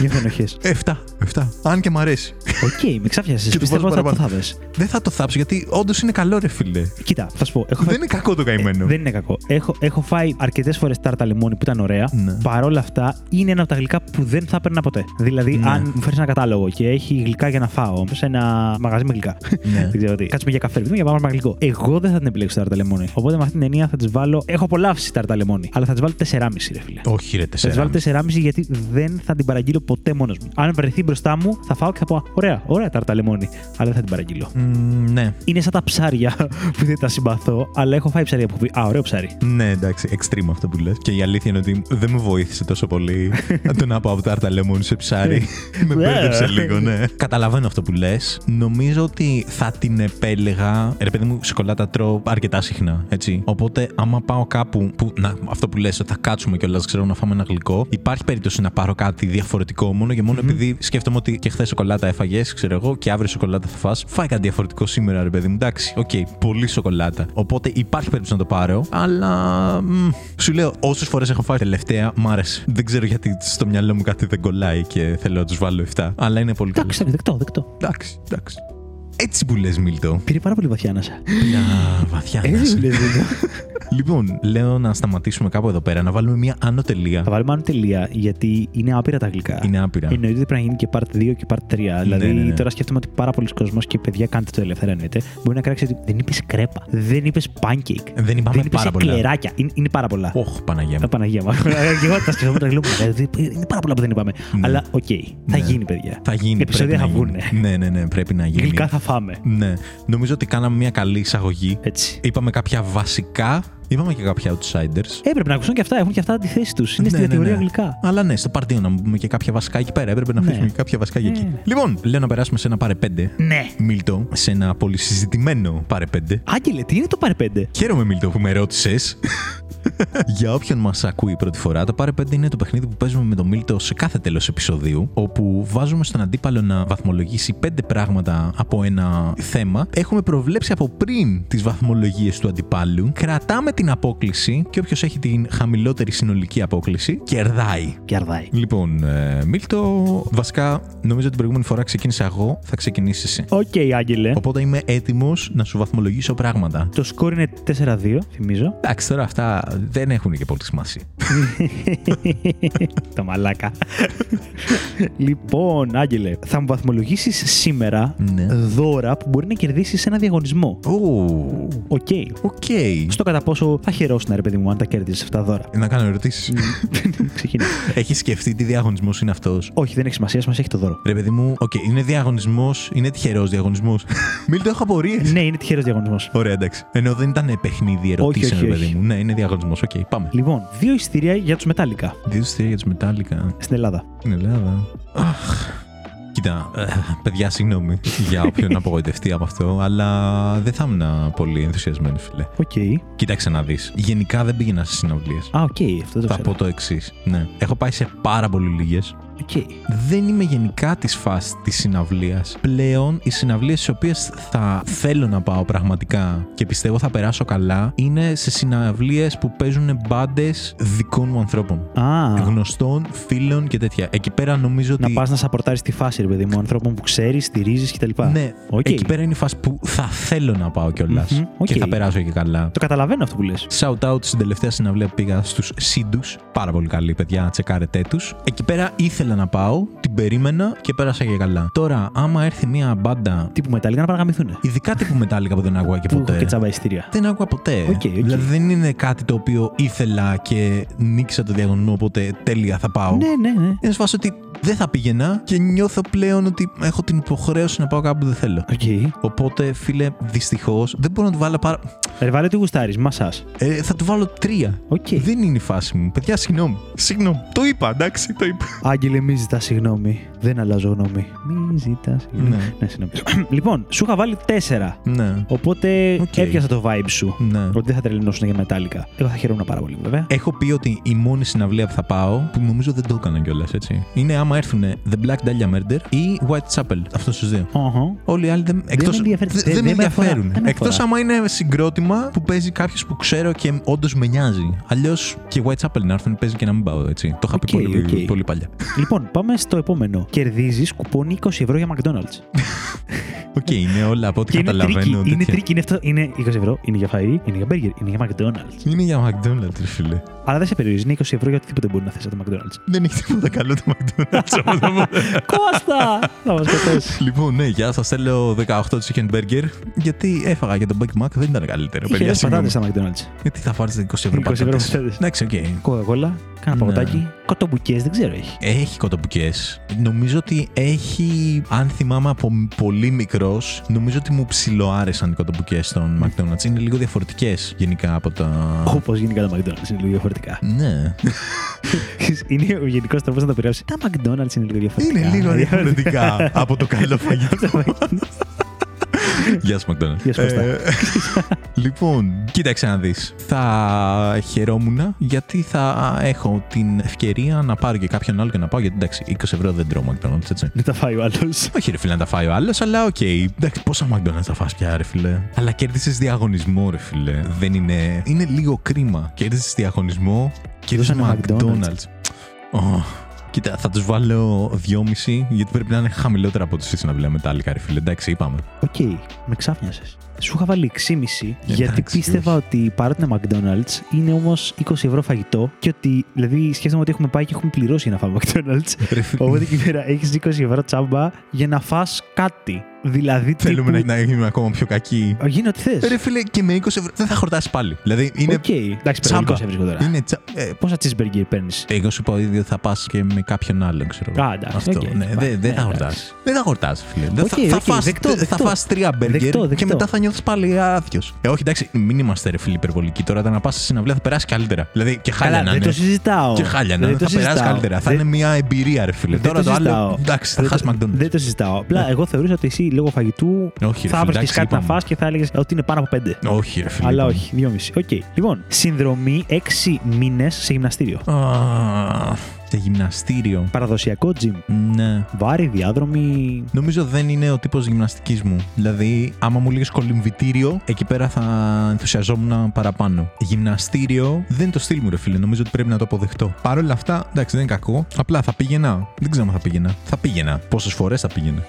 Νιώθω ενοχές. Εφτά. Εφτά. Αν και μ' αρέσει. Οκ, okay, με ξάφνιασες. Πιστεύω ότι θα το θάβες. Δεν θα το θάψω γιατί όντως είναι καλό, ρε φίλε. Κοίτα, θα σου πω. Δεν είναι κακό αυτό το καημένο. Ε, δεν είναι κακό. Έχω, έχω φάει αρκετές φορές τάρτα λεμόνι που ήταν ωραία. Ναι. Παρ' όλα αυτά είναι ένα από τα γλυκά που δεν θα έπαιρνα ποτέ. Δηλαδή, ναι. αν μου φέρεις ένα κατάλογο και έχει γλυκά για να φάω σε ένα μαγαζί με γλυκά. Ναι. Δεν ξέρω τι. Κάτσουμε για καφέ, για να πάμε ένα γλυκό. Εγώ δεν θα την επιλέξω τάρτα λεμόνι. Οπότε με αυτήν την εννοία θα τη βάλω. Έχω απολαύσει τάρτα λεμόνι. Αλλά θα τη βάλω τέσσερα κόμμα πέντε ρε φίλε. Όχι, ρε, τέσσερα κόμμα πέντε. Θα τη βάλω τέσσερα κόμμα πέντε γιατί δεν θα την παραγγείλω ποτέ μόνος μου. Αν βρεθεί μπροστά μου, θα φάω και θα πω ωραία, ωραία τάρτα λεμόνι. Αλλά δεν θα την παραγγείλω. Mm, ναι. Είναι σαν τα ψάρια που δεν τα συμπαθώ, αλλά έχω φάει ψάρια που πει α, ωραίο ψάρι. Ναι, εντάξει, extreme αυτό που λες. Και η αλήθεια είναι ότι δεν με βοήθησε τόσο πολύ το να πάω από τάρτα λεμόνι σε ψάρι. Με μπέρδεψε λίγο, ναι. Καταλαβαίνω αυτό που λες. Νομίζω ότι θα την επέλεγα. Ρε παιδί μου, σοκολάτα τρώω αρκετά συχνά. Έτσι. Οπότε, άμα πάω κάπου που. Να, αυτό που λες, ότι θα κάτσουμε κιόλας, ξέρω, να φάμε ένα γλυκό. Υπάρχει περίπτωση να πάρω κάτι διαφορετικό μόνο και μόνο mm-hmm. επειδή σκέφτομαι ότι και χθες σοκολάτα έφαγες, ξέρω εγώ, και αύριο σοκολάτα θα φας. Φάει κάτι διαφορετικό σήμερα, ρε παιδί μου. Εντάξει, οκ, okay, πολύ σοκολάτα. Οπότε υπάρχει περίπτωση να το πάρω, αλλά. Μ, σου λέω, όσες φορές έχω φάει τελευταία, μ' άρεσε. Δεν ξέρω γιατί στο μυαλό μου κάτι δεν κολλάει και θέλω να τους βάλω εφτά. Αλλά είναι πολύ καλό. Εντάξει, δεκτό, δεκτό. Εντάξει, εντάξει. Έτσι που λες, Μίλτο. Πήρε πάρα πολύ βαθιά ανάσα. Μια βαθιά ανάσα. Λοιπόν, λέω να σταματήσουμε κάπου εδώ πέρα, να βάλουμε μια άνω τελεία. Θα βάλουμε άνω τελεία, γιατί είναι άπειρα τα γλυκά. Είναι άπειρα. Εννοείται ότι πρέπει να γίνει και part δύο και part τρία. Δηλαδή, ναι, ναι, ναι. Τώρα σκέφτομαι ότι πάρα πολλοί κόσμος και παιδιά κάντε το ελεύθερα, εννοείται. Μπορεί να κράξει ότι δεν είπες κρέπα, δεν είπες pancake. Δεν είπαμε δεν πάρα πολλά. Κλεράκια. Είναι, είναι πάρα πολλά. Όχι, Παναγία μου. Παναγία μου. Και εγώ τα σκεφτόμουν τα γλυκά. Είναι πάρα πολλά που δεν είπαμε. Ναι. Αλλά οκ, okay, θα ναι. γίνει, παιδιά. Θα γίνει. Επεισόδια θα βγουν. Ναι, ναι, ναι, πρέπει να γίνει. Γλυκά θα φάμε. Ναι. Νομίζω ότι κάναμε μια καλή εισαγωγή. Είπαμε κάποια βασικά. Είπαμε και κάποια outsiders. Έπρεπε να ακούσουν και αυτά, έχουν και αυτά τη θέση τους. Είναι ναι, στην κατηγορία ναι, ναι. γλυκά. Αλλά ναι, στο part δύο να μπούμε και κάποια βασικά εκεί πέρα. Έπρεπε να αφήσουμε ναι. και κάποια βασικά ναι. εκεί. Λοιπόν, λέω να περάσουμε σε ένα πάρε πέντε. Ναι. Μίλτο, σε ένα πολυσυζητημένο πάρε πέντε. Άγγελε, τι είναι το πάρε πέντε. Χαίρομαι, Μίλτο, που με ρώτησες. Για όποιον μας ακούει πρώτη φορά, το Πάρε πέντε είναι το παιχνίδι που παίζουμε με τον Μίλτο σε κάθε τέλος επεισοδίου, όπου βάζουμε στον αντίπαλο να βαθμολογήσει πέντε πράγματα από ένα θέμα. Έχουμε προβλέψει από πριν τις βαθμολογίες του αντιπάλου, κρατάμε την απόκλιση και όποιος έχει την χαμηλότερη συνολική απόκλιση κερδάει. Κερδάει. Λοιπόν, ε, Μίλτο, βασικά νομίζω την προηγούμενη φορά ξεκίνησα εγώ, θα ξεκινήσεις εσύ. Οκ, okay, Άγγελε. Οπότε είμαι έτοιμος να σου βαθμολογήσω πράγματα. Το σκόρ είναι τέσσερα δύο, θυμίζω. Εντάξει, τώρα αυτά. Δεν έχουν και πολύ σημασία. Το μαλάκα. Λοιπόν, Άγγελε, θα μου βαθμολογήσεις σήμερα ναι. δώρα που μπορεί να κερδίσεις σε ένα διαγωνισμό. Οκ. Okay. Okay. Στο κατά πόσο θα χαιρόσουν, ρε παιδί μου, αν τα κέρδιζες αυτά τα δώρα. Να κάνω ερωτήσεις. Έχεις σκεφτεί τι διαγωνισμός είναι αυτός. Όχι, δεν έχει σημασία, μας έχει το δώρο. Ρε παιδί μου, οκ. Okay. Είναι διαγωνισμός, είναι τυχερός διαγωνισμός. Μίλτο, έχω απορίες. Ναι, είναι τυχερός διαγωνισμός. Ωραία, εντάξει. Ενώ δεν ήταν παιχνίδι ερωτήσεων, ρε παιδί μου. Ναι, είναι διαγωνισμός. Okay, πάμε. Λοιπόν, δύο εισιτήρια για τους Metallica. Δύο εισιτήρια για τους Metallica. Στην Ελλάδα. Στην Ελλάδα. Αχ. Κοίτα, παιδιά, συγγνώμη για όποιον απογοητευτεί από αυτό, αλλά δεν θα ήμουν πολύ ενθουσιασμένοι, φίλε. Οκ. Okay. Κοίταξε να δεις. γενικά δεν πήγαινα σε συναυλίες. Α, ah, οκ. Okay, αυτό το θα ξέρω. πω το εξής. Ναι. Έχω πάει σε πάρα πολύ λίγες. Okay. Δεν είμαι γενικά της φάσης της συναυλίας. Πλέον οι συναυλίες στις οποίες θα θέλω να πάω πραγματικά και πιστεύω θα περάσω καλά είναι σε συναυλίες που παίζουν μπάντες δικών μου ανθρώπων. Ah. Γνωστών, φίλων και τέτοια. Εκεί πέρα νομίζω να ότι. Να πας να σαπορτάρεις τη φάση, ρε παιδί μου, ανθρώπων που ξέρεις, στηρίζεις κτλ. Ναι, okay. Εκεί πέρα είναι η φάση που θα θέλω να πάω κιόλας. Mm-hmm. Okay. Και θα περάσω και καλά. Το καταλαβαίνω αυτό που λες. Shout out στην τελευταία συναυλία που πήγα στους Σύντους. Πάρα πολύ καλή, παιδιά, τσεκάρετέ τους. Εκεί πέρα ήθελα. Να πάω, την περίμενα και πέρασα και καλά. Τώρα, άμα έρθει μια μπάντα. Τύπου Μετάλλικα να παραγαμηθούν. Ειδικά τύπου Μετάλλικα που δεν άκουγα και ποτέ. Και τσαμπαϊστήρια. Δεν άκουγα ποτέ. Okay, okay. Δηλαδή δεν είναι κάτι το οποίο ήθελα και νίκησα το διαγωνισμό, οπότε τέλεια θα πάω. Ναι, ναι, ναι. Είναι σφάση ότι δεν θα πήγαινα και νιώθω πλέον ότι έχω την υποχρέωση να πάω κάπου που δεν θέλω. Okay. Οπότε, φίλε, δυστυχώς δεν μπορώ να του βάλω πάρα. Ε, βάλε τι γουστάρεις, μασά. Ε, θα του βάλω τρία. Okay. Δεν είναι η φάση μου. Παιδιά, συγγνώμη. Συγγνώμη. Το είπα, εντάξει, το είπα. Άγγελε, μη ζητά συγγνώμη. Δεν αλλάζω γνώμη. Μη ζητά συγγνώμη. Ναι, συγγνώμη. Λοιπόν, σου είχα βάλει τέσσερα. Ναι. Οπότε okay. έπιασα το vibe σου. Ναι. Ότι δεν θα τρελαινώσουν για Μετάλλικα. Εγώ θα χαιρόμουν πάρα πολύ, βέβαια. Έχω πει ότι η μόνη συναυλία που θα πάω, που νομίζω δεν το έκανα κιόλας έτσι, είναι άμα έρθουν The Black Dahlia Murder ή White Chapel. Αυτό στους δύο. Uh-huh. Όλοι οι άλλοι δεν, εκτός, δεν με δε, δε δε ενδιαφέρουν. Εκτός άμα είναι συγκρότημα που παίζει κάποιο που ξέρω και όντως με νοιάζει. Αλλιώς και White Chapel να έρθουν παίζει και να μην πάω έτσι. Το είχα πει πολύ παλιά. Λοιπόν, πάμε στο επόμενο. Κερδίζεις κουπόνι είκοσι ευρώ για McDonald's. Οκ, okay, είναι όλα από ό,τι και καταλαβαίνω. Είναι τρίκι, είναι, είναι είκοσι ευρώ, είναι για φαΐ, είναι για μπέργκερ, είναι για McDonald's. Είναι για McDonald's, φίλε. Αλλά δεν σε περιορίζει, είναι είκοσι ευρώ για οτιδήποτε μπορεί να θες από το McDonald's. Δεν έχει τίποτα καλό το McDonald's. Κώστα! Να μας κατές. Λοιπόν, ναι, για σας θέλω δεκαοκτώ chicken burger, γιατί έφαγα για τον Big Mac, δεν ήταν καλύτερο. Είχε ρε πατάτες στα McDonald's. Γιατί θα φάρεις είκοσι ευρώ πατάτες. Εντάξει, οκ. Κοκακόλα, κάνα παγωτάκι. Κοτομπουκές, δεν ξέρω, έχει. Έχει κοτομπουκές. Νομίζω ότι έχει, αν θυμάμαι από πολύ μικρός, νομίζω ότι μου ψιλοάρεσαν οι κοτομπουκές των McDonald's. Είναι λίγο διαφορετικές γενικά από τα. Όπως γενικά τα McDonald's, είναι λίγο διαφορετικά. Ναι. Είναι ο γενικός τρόπος να το περιγράψει. Τα McDonald's είναι λίγο διαφορετικά. Είναι λίγο διαφορετικά από το καλό φαγητό. Γεια σου, McDonald's. Λοιπόν, κοίταξε να δεις. Θα χαιρόμουν γιατί θα έχω την ευκαιρία να πάρω και κάποιον άλλο και να πάω. Γιατί εντάξει, είκοσι ευρώ δεν τρώω McDonald's, έτσι. Δεν τα φάει ο άλλος. Όχι, ρε φίλε, να τα φάει ο άλλος, αλλά οκ. Okay. Εντάξει, πόσα McDonald's θα φας πια, ρε φίλε. Αλλά κέρδισες διαγωνισμό, ρε φίλε. Δεν είναι. Είναι λίγο κρίμα. Κέρδισες διαγωνισμό, κέρδισες McDonald's. Κοίτα, θα τους βάλω δυόμιση, γιατί πρέπει να είναι χαμηλότερα από τους εσύ να βλέπουμε Metallica, ρε φίλε. Εντάξει, είπαμε. Οκ, okay, με ξάφνιασες. Σου είχα βάλει έξι κόμμα πέντε, γιατί πίστευα όχι. ότι παρότι είναι McDonald's, είναι όμως είκοσι ευρώ φαγητό και ότι, δηλαδή, σκέφτομαι ότι έχουμε πάει και έχουμε πληρώσει να φάμε McDonald's. Οπότε εκεί πέρα έχεις είκοσι ευρώ τσάμπα για να φας κάτι. Δηλαδή, θέλουμε τύπου... να γίνουμε ακόμα πιο κακοί. Γίνε ό,τι θες. Ρε φίλε, και με είκοσι ευρώ δεν θα χορτάσεις πάλι. Δηλαδή είναι. Οκ, okay. Εντάξει, τσάμπα. Είναι τσα... ε... Πόσα cheeseburger παίρνεις. Εγώ σου είπα ότι θα πας και με κάποιον άλλον, ξέρω εγώ. Α, εντάξει. Αυτό. Okay, ναι, δε, δε, ναι, θα χορτάσεις. Δεν θα χορτάσεις, φίλε. Okay, θα, okay, θα, φας, δεκτώ, δεκτώ. θα φας τρία μπέργκερ και μετά θα νιώθεις πάλι άδειος. Ε, όχι, εντάξει, μην είμαστε ρε φίλοι υπερβολικοί τώρα. Να πας στη συναυλία θα περάσει καλύτερα. Δηλαδή και χάλια να είναι. Δεν το συζητάω. Και χάλια να είναι. Θα περάσει καλύτερα. Θα είναι μια εμπειρία, ρε φίλε. Τώρα το άλλο. Εντάξει, θα χάσει McDonald's. Δεν το συζητάω. Απλά εγώ θεωρούσα ότι εσύ. Λόγω φαγητού όχι, θα έβρισκες κάτι είπαμε. Να φας και θα έλεγες ότι είναι πάνω από πέντε. Όχι, ρε φίλε. Αλλά όχι, δυόμισι. Οκ. Okay. Λοιπόν, συνδρομή έξι μήνες σε γυμναστήριο. Oh. Σε γυμναστήριο. Παραδοσιακό gym. Ναι. Βάρη, διάδρομη. Νομίζω δεν είναι ο τύπος γυμναστικής μου. Δηλαδή, άμα μου λήγες κολυμβητήριο, εκεί πέρα θα ενθουσιαζόμουν παραπάνω. Γυμναστήριο δεν είναι το στυλ μου, ρε φίλε. Νομίζω ότι πρέπει να το αποδεχτώ. Παρ' όλα αυτά, εντάξει, δεν είναι κακό. Απλά θα πήγαινα. Δεν ξέρω αν θα πήγαινα. Θα πήγαινα. Πόσες φορές θα πήγαινα.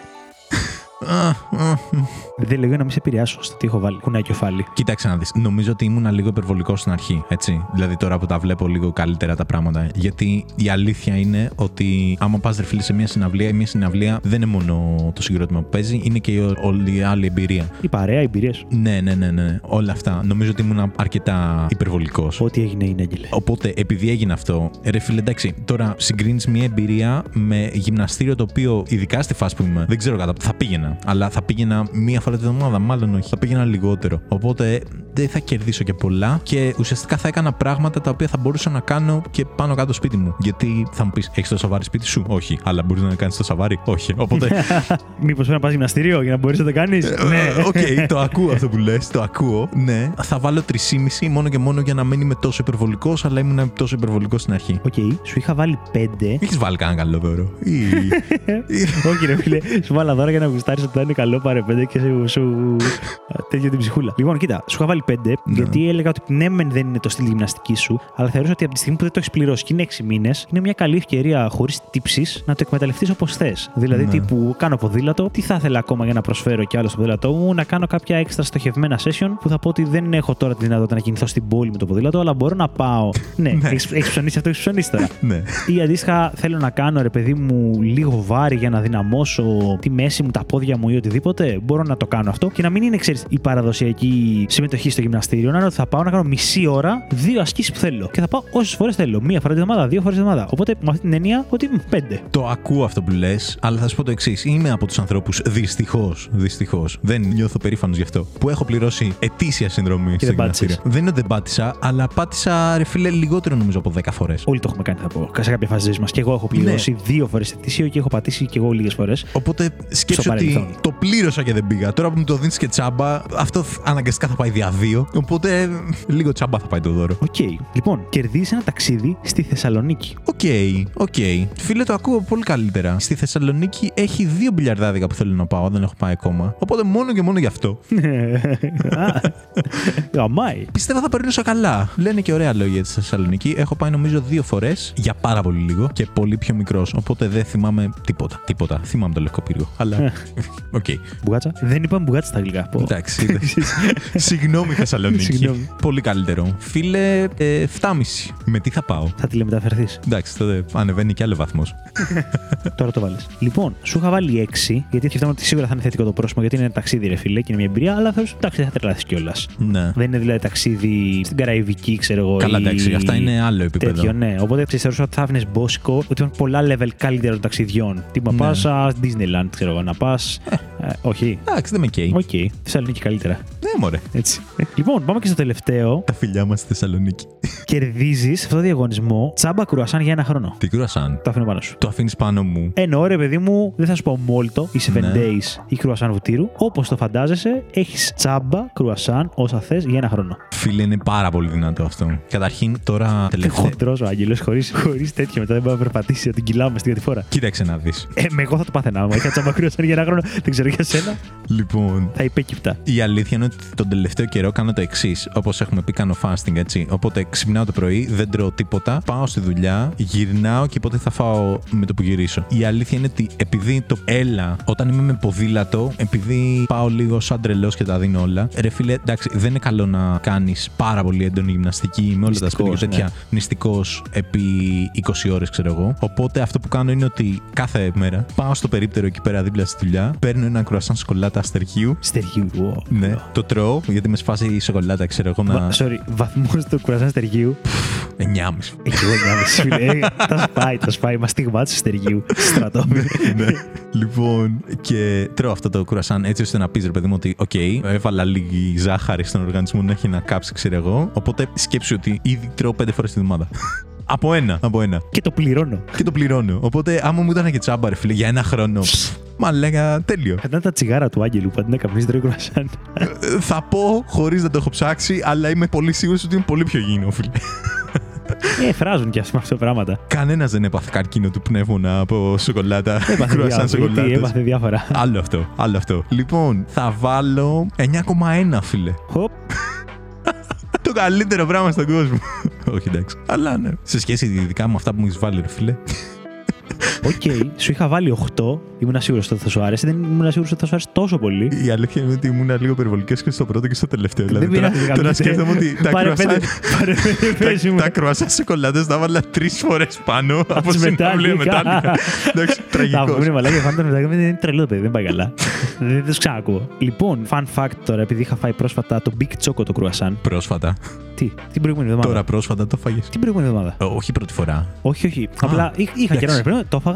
Δεν λέω να μην σε επηρεάσω στο τι έχω βάλει. Κουνάει κεφάλι. Κοίταξε να δεις. Νομίζω ότι ήμουν λίγο υπερβολικό στην αρχή. Έτσι. Δηλαδή τώρα που τα βλέπω λίγο καλύτερα τα πράγματα. Γιατί η αλήθεια είναι ότι άμα πας ρε φίλε σε μια συναυλία, μια συναυλία δεν είναι μόνο το συγκρότημα που παίζει, είναι και η όλη άλλη εμπειρία. Η παρέα, οι εμπειρίες. Ναι, ναι, ναι, ναι. Όλα αυτά. Νομίζω ότι ήμουν αρκετά υπερβολικό. Ό,τι έγινε είναι, Άγγελε. Οπότε επειδή έγινε αυτό, ρε φίλε, εντάξει, τώρα συγκρίνεις μια εμπειρία με γυμναστήριο το οποίο ειδικά στη φάση που είμαι, δεν ξέρω κατά θα πήγαινα. Αλλά θα πήγαινα μία φορά την εβδομάδα, μάλλον όχι. Θα πήγαινα λιγότερο. Οπότε δεν θα κερδίσω και πολλά και ουσιαστικά θα έκανα πράγματα τα οποία θα μπορούσα να κάνω και πάνω κάτω σπίτι μου. Γιατί θα μου πεις, έχεις το σαβάρι σπίτι σου? Όχι. Αλλά μπορείς να κάνεις το σαβάρι? Όχι. Οπότε. Μήπως πρέπει να πας γυμναστήριο για να μπορείς να το κάνεις? Ναι. Οκ, το ακούω αυτό που λες. Το ακούω. Ναι. Θα βάλω τρία κόμμα πέντε μόνο και μόνο για να μην είμαι τόσο υπερβολικός, αλλά ήμουν τόσο υπερβολικός στην αρχή. Οκ, σου είχα βάλει πέντε. Έχεις βάλει κανένα καλό δώρο? Όχι, ρε φίλε. Σου βάλα δώρα για να γουστάρεις. Ότι θα είναι καλό, πάρε πέντε και σου. σου... τέτοια την ψυχούλα. Λοιπόν, κοίτα, σου είχα βάλει πέντε, yeah. γιατί έλεγα ότι ναι, μεν δεν είναι το στυλ γυμναστική σου, αλλά θεωρούσα ότι από τη στιγμή που δεν το έχεις πληρώσει και είναι έξι μήνες, είναι μια καλή ευκαιρία χωρίς τύψεις να το εκμεταλλευτείς όπως θες. Δηλαδή, yeah. τύπου κάνω ποδήλατο, τι θα ήθελα ακόμα για να προσφέρω κι άλλο στο ποδήλατό μου, να κάνω κάποια έξτρα στοχευμένα session που θα πω ότι δεν έχω τώρα τη δυνατότητα να κινηθώ στην πόλη με το ποδήλατο, αλλά μπορώ να πάω. ναι, έχει ψωνίσει αυτό, έχει ψωνίσει τώρα. Ή αντίστοιχα, θέλω να κάνω ρε παιδί μου λίγο βάρη για να δυναμώσω τη μέση μου, τα πόδια μου ή οτιδήποτε, μπορώ να το κάνω αυτό και να μην είναι, ξέρεις, η παραδοσιακή συμμετοχή στο γυμναστήριο. Να είναι ότι θα πάω να κάνω μισή ώρα δύο ασκήσεις που θέλω και θα πάω όσες φορές θέλω. Μία φορά την εβδομάδα, δύο φορές την εβδομάδα. Οπότε με αυτή την έννοια ότι πέντε. Το ακούω αυτό που λες, αλλά θα σου πω το εξής. Είμαι από τους ανθρώπους, δυστυχώς, δυστυχώς, δεν νιώθω περήφανος γι' αυτό, που έχω πληρώσει ετήσια συνδρομή στο γυμναστήριο. Δεν είναι ότι δεν πάτησα, αλλά πάτησα ρε φίλε λιγότερο νομίζω από δέκα φορές. Όλοι το έχουμε κάνει, θα πω. Σε κάποια φάση μα και εγώ έχω πληρώσει ναι. δύο φορές ετήσιο και έχω πατήσει και εγώ λίγες φορές. Οπότε σκέψω ότι. Το πλήρωσα και δεν πήγα. Τώρα που μου το δίνεις και τσάμπα, αυτό αναγκαστικά θα πάει δια δύο. Οπότε λίγο τσάμπα θα πάει το δώρο. Οκ. Okay. Λοιπόν, κερδίζεις ένα ταξίδι στη Θεσσαλονίκη. Οκ. Okay. Οκ. Okay. Φίλε, το ακούω πολύ καλύτερα. Στη Θεσσαλονίκη έχει δύο μπιλιαρδάδικα που θέλω να πάω. Δεν έχω πάει ακόμα. Οπότε μόνο και μόνο γι' αυτό. Αμάι. Πιστεύω θα περνούσα καλά. Λένε και ωραία λόγια στη Θεσσαλονίκη. Έχω πάει νομίζω δύο φορές για πάρα πολύ λίγο και πολύ πιο μικρός. Οπότε δεν θυμάμαι τίποτα. Τίποτα. Θυμάμαι το Λευκοπύργο. Αλλά. Okay. Μπουγάτσα. Δεν είπαμε μπουγάτσα στα αγγλικά. Εντάξει. Συγγνώμη, Θεσσαλονίκη. Πολύ καλύτερο. Φίλε, ε, εφτάμισι. Με τι θα πάω. Θα τηλεμεταφερθεί. Εντάξει, τότε ανεβαίνει και άλλο βαθμό. Τώρα το βάλει. Λοιπόν, σου είχα βάλει έξι, γιατί σκεφτόμουν ότι σίγουρα θα είναι θετικό το πρόσωπο, γιατί είναι ένα ταξίδι, ρε φίλε, και είναι μια εμπειρία, αλλά θεωρώ ότι δεν θα τρελαθεί κιόλα. Ναι. Δεν είναι δηλαδή ταξίδι στην Καραϊβική, ξέρω εγώ. Καλά, εντάξει. Ή... αυτά είναι άλλο επίπεδο. Τέτοιο, ναι. Οπότε θεωρούσα ότι θα άφηνε μπόσικο, ότι υπάρχουν πολλά level καλύτερων ταξιδιών. Τι να πα Disneyland, ξέρω εγώ, να πα. Ε, όχι. Εντάξει, δεν με καίει. Οκ. Okay. Θεσσαλονίκη καλύτερα. Ναι, μωρέ. Έτσι. Λοιπόν, πάμε και στο τελευταίο. Τα φιλιά μας στη Θεσσαλονίκη. Κερδίζεις αυτό το διαγωνισμό τσάμπα κρουασάν για ένα χρόνο. Τι κρουασάν? Το αφήνω πάνω σου. Το αφήνεις πάνω μου. Εννοώ, ρε παιδί μου, δεν θα σου πω μόλτο ή seven ναι. days ή κρουασάν βουτύρου. Όπως το φαντάζεσαι, έχεις τσάμπα κρουασάν όσα θες για ένα χρόνο. Φίλε, είναι πάρα πολύ δυνατό αυτό. Καταρχήν τώρα τελευταία. Χοντρός ο Άγγελος, χωρίς τέτοιο μετά δεν μπορεί να περπατήσει, την κυλάμε στην κατηφόρα. Κοίταξε να δεις. Ε, με εγώ θα το πάθαινα. Είχα τσάμπα κρουασάν για ένα χρόνο. Δεν ξέρω για σένα. Λοιπόν. Θα υπέκυπτα. Η αλήθεια είναι ότι τον τελευταίο καιρό κάνω το εξής. Όπως έχουμε πει, κάνω fasting, έτσι. Οπότε ξυπνάω το πρωί, δεν τρώω τίποτα, πάω στη δουλειά, γυρνάω και πότε θα φάω με το που γυρίσω. Η αλήθεια είναι ότι επειδή το έλα, όταν είμαι με ποδήλατο, επειδή πάω λίγο σαν τρελός και τα δίνω όλα. Ρε φίλε, εντάξει, δεν είναι καλό να κάνεις πάρα πολύ έντονη γυμναστική με όλα τα σπίτια και τέτοια. Ναι. Νηστικός επί είκοσι ώρες, ξέρω εγώ. Οπότε αυτό που κάνω είναι ότι κάθε μέρα πάω στο περίπτερο εκεί πέρα δίπλα στη δουλειά, παίρνω ένα κρουασάν σοκολάτα αστεριού. Στεριού, wow. Ναι, το τρώω γιατί με σφάζει η σοκολάτα, ξέρω εγώ να. Sorry, βαθμός του κρουασάν αστεριού. εννιά κόμμα πέντε. Εγώ εννιά κόμμα πέντε, φίλε. Τα σπάει, τα σπάει. Μα στιγμάτισε αστεριού. Στρατόπεδο. Ναι. Λοιπόν, και τρώω αυτό το κρουασάν έτσι ώστε να πει, ρε παιδί μου, ότι οκ, έβαλα λίγη ζάχαρη στον οργανισμό να έχει να κάψει, ξέρω εγώ. Οπότε σκέψου ότι ήδη τρώω πέντε φορές την εβδομάδα. Από ένα, από ένα. Και το πληρώνω. Και το πληρώνω. Οπότε, άμα μου ήταν και τσάμπα, ρε φίλε, για ένα χρόνο. Μα λέγα τέλειο. Κατά τα τσιγάρα του Άγγελου, πάντα να καπνίζει τρώει κρουασάν. Θα πω χωρίς να το έχω ψάξει, αλλά είμαι πολύ σίγουρος ότι είναι πολύ πιο υγιεινό, φίλε. Ε, φράζουν κι αυτά τα πράγματα. Κανένας δεν έπαθε καρκίνο του πνεύμονα από σοκολάτα. Έπαθε κρουασάν σοκολάτα. Έπαθε διάφορα. Άλλο αυτό, άλλο αυτό. Λοιπόν, θα βάλω εννιά κόμμα ένα, φίλε. Χοπ. Το καλύτερο πράγμα στον κόσμο. Όχι, εντάξει. Αλλά ναι. Σε σχέση ειδικά με αυτά που μου έχεις βάλει, ρε φίλε. Οκ, okay, σου είχα βάλει οκτώ. Ήμουν σίγουρος ότι θα σου άρεσε. Δεν ήμουν σίγουρος ότι θα σου άρεσε τόσο πολύ. Η αλήθεια είναι ότι ήμουν λίγο υπερβολικός και στο πρώτο και στο τελευταίο. Δηλαδή, δεν τώρα, τώρα σκέφτομαι ότι τα κρουασάν. Τα κρουασάν σοκολάτες τα βάλα τρεις φορές πάνω από συναυλία Metallica. Εντάξει, τραγικό. Τα βρήκα, αλλά και φάνηκαν μετά είναι τρελό, παιδί. Δεν πάει καλά. Δεν του ξανακούω. Λοιπόν, fun fact τώρα, επειδή είχα φάει πρόσφατα το Big Choco το κρουασάν. Πρόσφατα. Τι, την προηγούμενη εβδομάδα. Τώρα πρόσφατα το φάγες. Την προηγούμενη εβδομάδα. Όχι πρώτη φορά. Όχι, όχι. Απλά είχα καιρό να πριν, το έφαγα.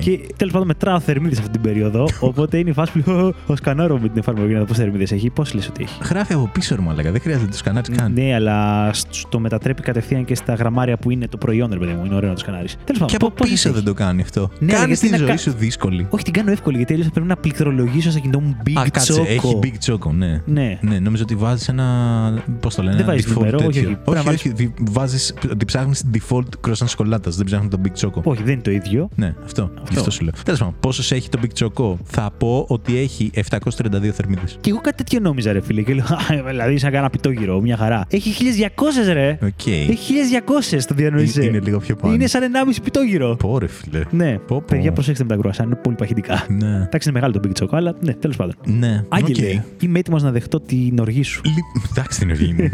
Και τέλος πάντων μετράω θερμίδες αυτή την περίοδο. Οπότε είναι η φάση που ο σκανάρω με την εφαρμογή να δω πόσες θερμίδες έχει. Πώς λες ότι έχει. Γράφει από πίσω, μαλάκα. Δεν χρειάζεται να το σκανάρεις καν. Ναι, αλλά το μετατρέπει κατευθείαν και στα γραμμάρια που είναι το προϊόν, ρε παιδί μου. Είναι ωραίο να το σκανάρεις. Τέλος πάντων. Και από πίσω δεν το κάνει αυτό. Κάνει τη ζωή σου δύσκολη. Όχι, την κάνω εύκολη γιατί αλλιώς θα πρέπει να πληκτρολογήσω στο κινητό μου Big Choco. Έχει Big Choco, ναι. Ναι, νομίζω ότι βάζει ένα. Πώς το λένε. Όχι, όχι, όχι. Βάζεις, την ψάχνεις την default κρουασάν σοκολάτας, δεν ψάχνεις τον Big Choco. Όχι, δεν είναι το ίδιο. Ναι, αυτό. Γι' αυτό σου λέω. Τέλος πάντων, πόσος έχει τον Big Choco, θα πω ότι έχει επτακόσιες τριάντα δύο θερμίδες. Και εγώ κάτι τέτοιο νόμιζα, ρε φίλε. Και λέω, δηλαδή, σαν κάνα πιτόγυρο, μια χαρά. Έχει χίλια διακόσιες, ρε. Okay. Έχει χίλια διακόσιες, το διανοείσαι. Είναι λίγο πιο πάνω. Είναι σαν ενάμιση πιτόγυρο. Πω, ρε φίλε. Ναι, πω, πω. Παιδιά, προσέξτε με τα κρουασάν, είναι πολύ παχυντικά. Ναι. Εντάξει, είναι μεγάλο το Big Choco, αλλά ναι, τέλος πάντων. Ναι. Άγγελε, okay. Είμαι έτοιμος να δεχτώ την οργή σου. Εντάξει, την οργή μου.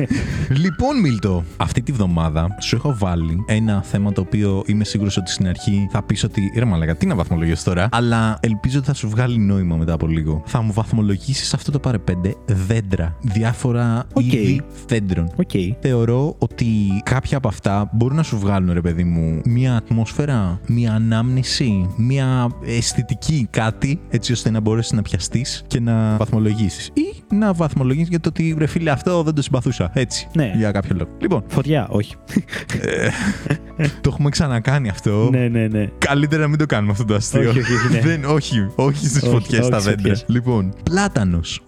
Λοιπόν, Μίλτο, αυτή τη βδομάδα σου έχω βάλει ένα θέμα το οποίο είμαι σίγουρος ότι στην αρχή θα πεις ότι ρε μαλάκα, τι να βαθμολογήσω τώρα, αλλά ελπίζω ότι θα σου βγάλει νόημα μετά από λίγο. Θα μου βαθμολογήσεις αυτό το παρεπέντε δέντρα, διάφορα okay. είδη δέντρων. Okay. Θεωρώ ότι κάποια από αυτά μπορούν να σου βγάλουν, ρε παιδί μου, μια ατμόσφαιρα, μια ανάμνηση, μια αισθητική κάτι, έτσι ώστε να μπορέσεις να πιαστείς και να βαθμολογήσεις. Ή να βαθμολογήσεις για το ότι ρε φίλε, αυτό δεν το συμπαθούσα. Έτσι. Ναι. Για κάποιο λόγο. Λοιπόν. Φωτιά, όχι. Ε, το έχουμε ξανακάνει αυτό. Ναι, ναι, ναι. Καλύτερα να μην το κάνουμε αυτό το αστείο. Όχι, όχι, ναι. Δεν, όχι, όχι στις φωτιές στα δέντρα. Λοιπόν, πλάτανος.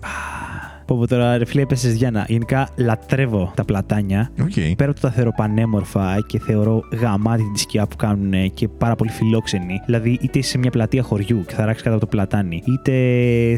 Όπου τώρα ρε φίλε έπεσες Γιάννα. Γενικά λατρεύω τα πλατάνια. Okay. Πέρα από τα θεωρώ πανέμορφα και θεωρώ γαμάτι τη σκιά που κάνουν και πάρα πολύ φιλόξενη. Δηλαδή, είτε είσαι σε μια πλατεία χωριού και θα ράξει κάτω από το πλατάνι, είτε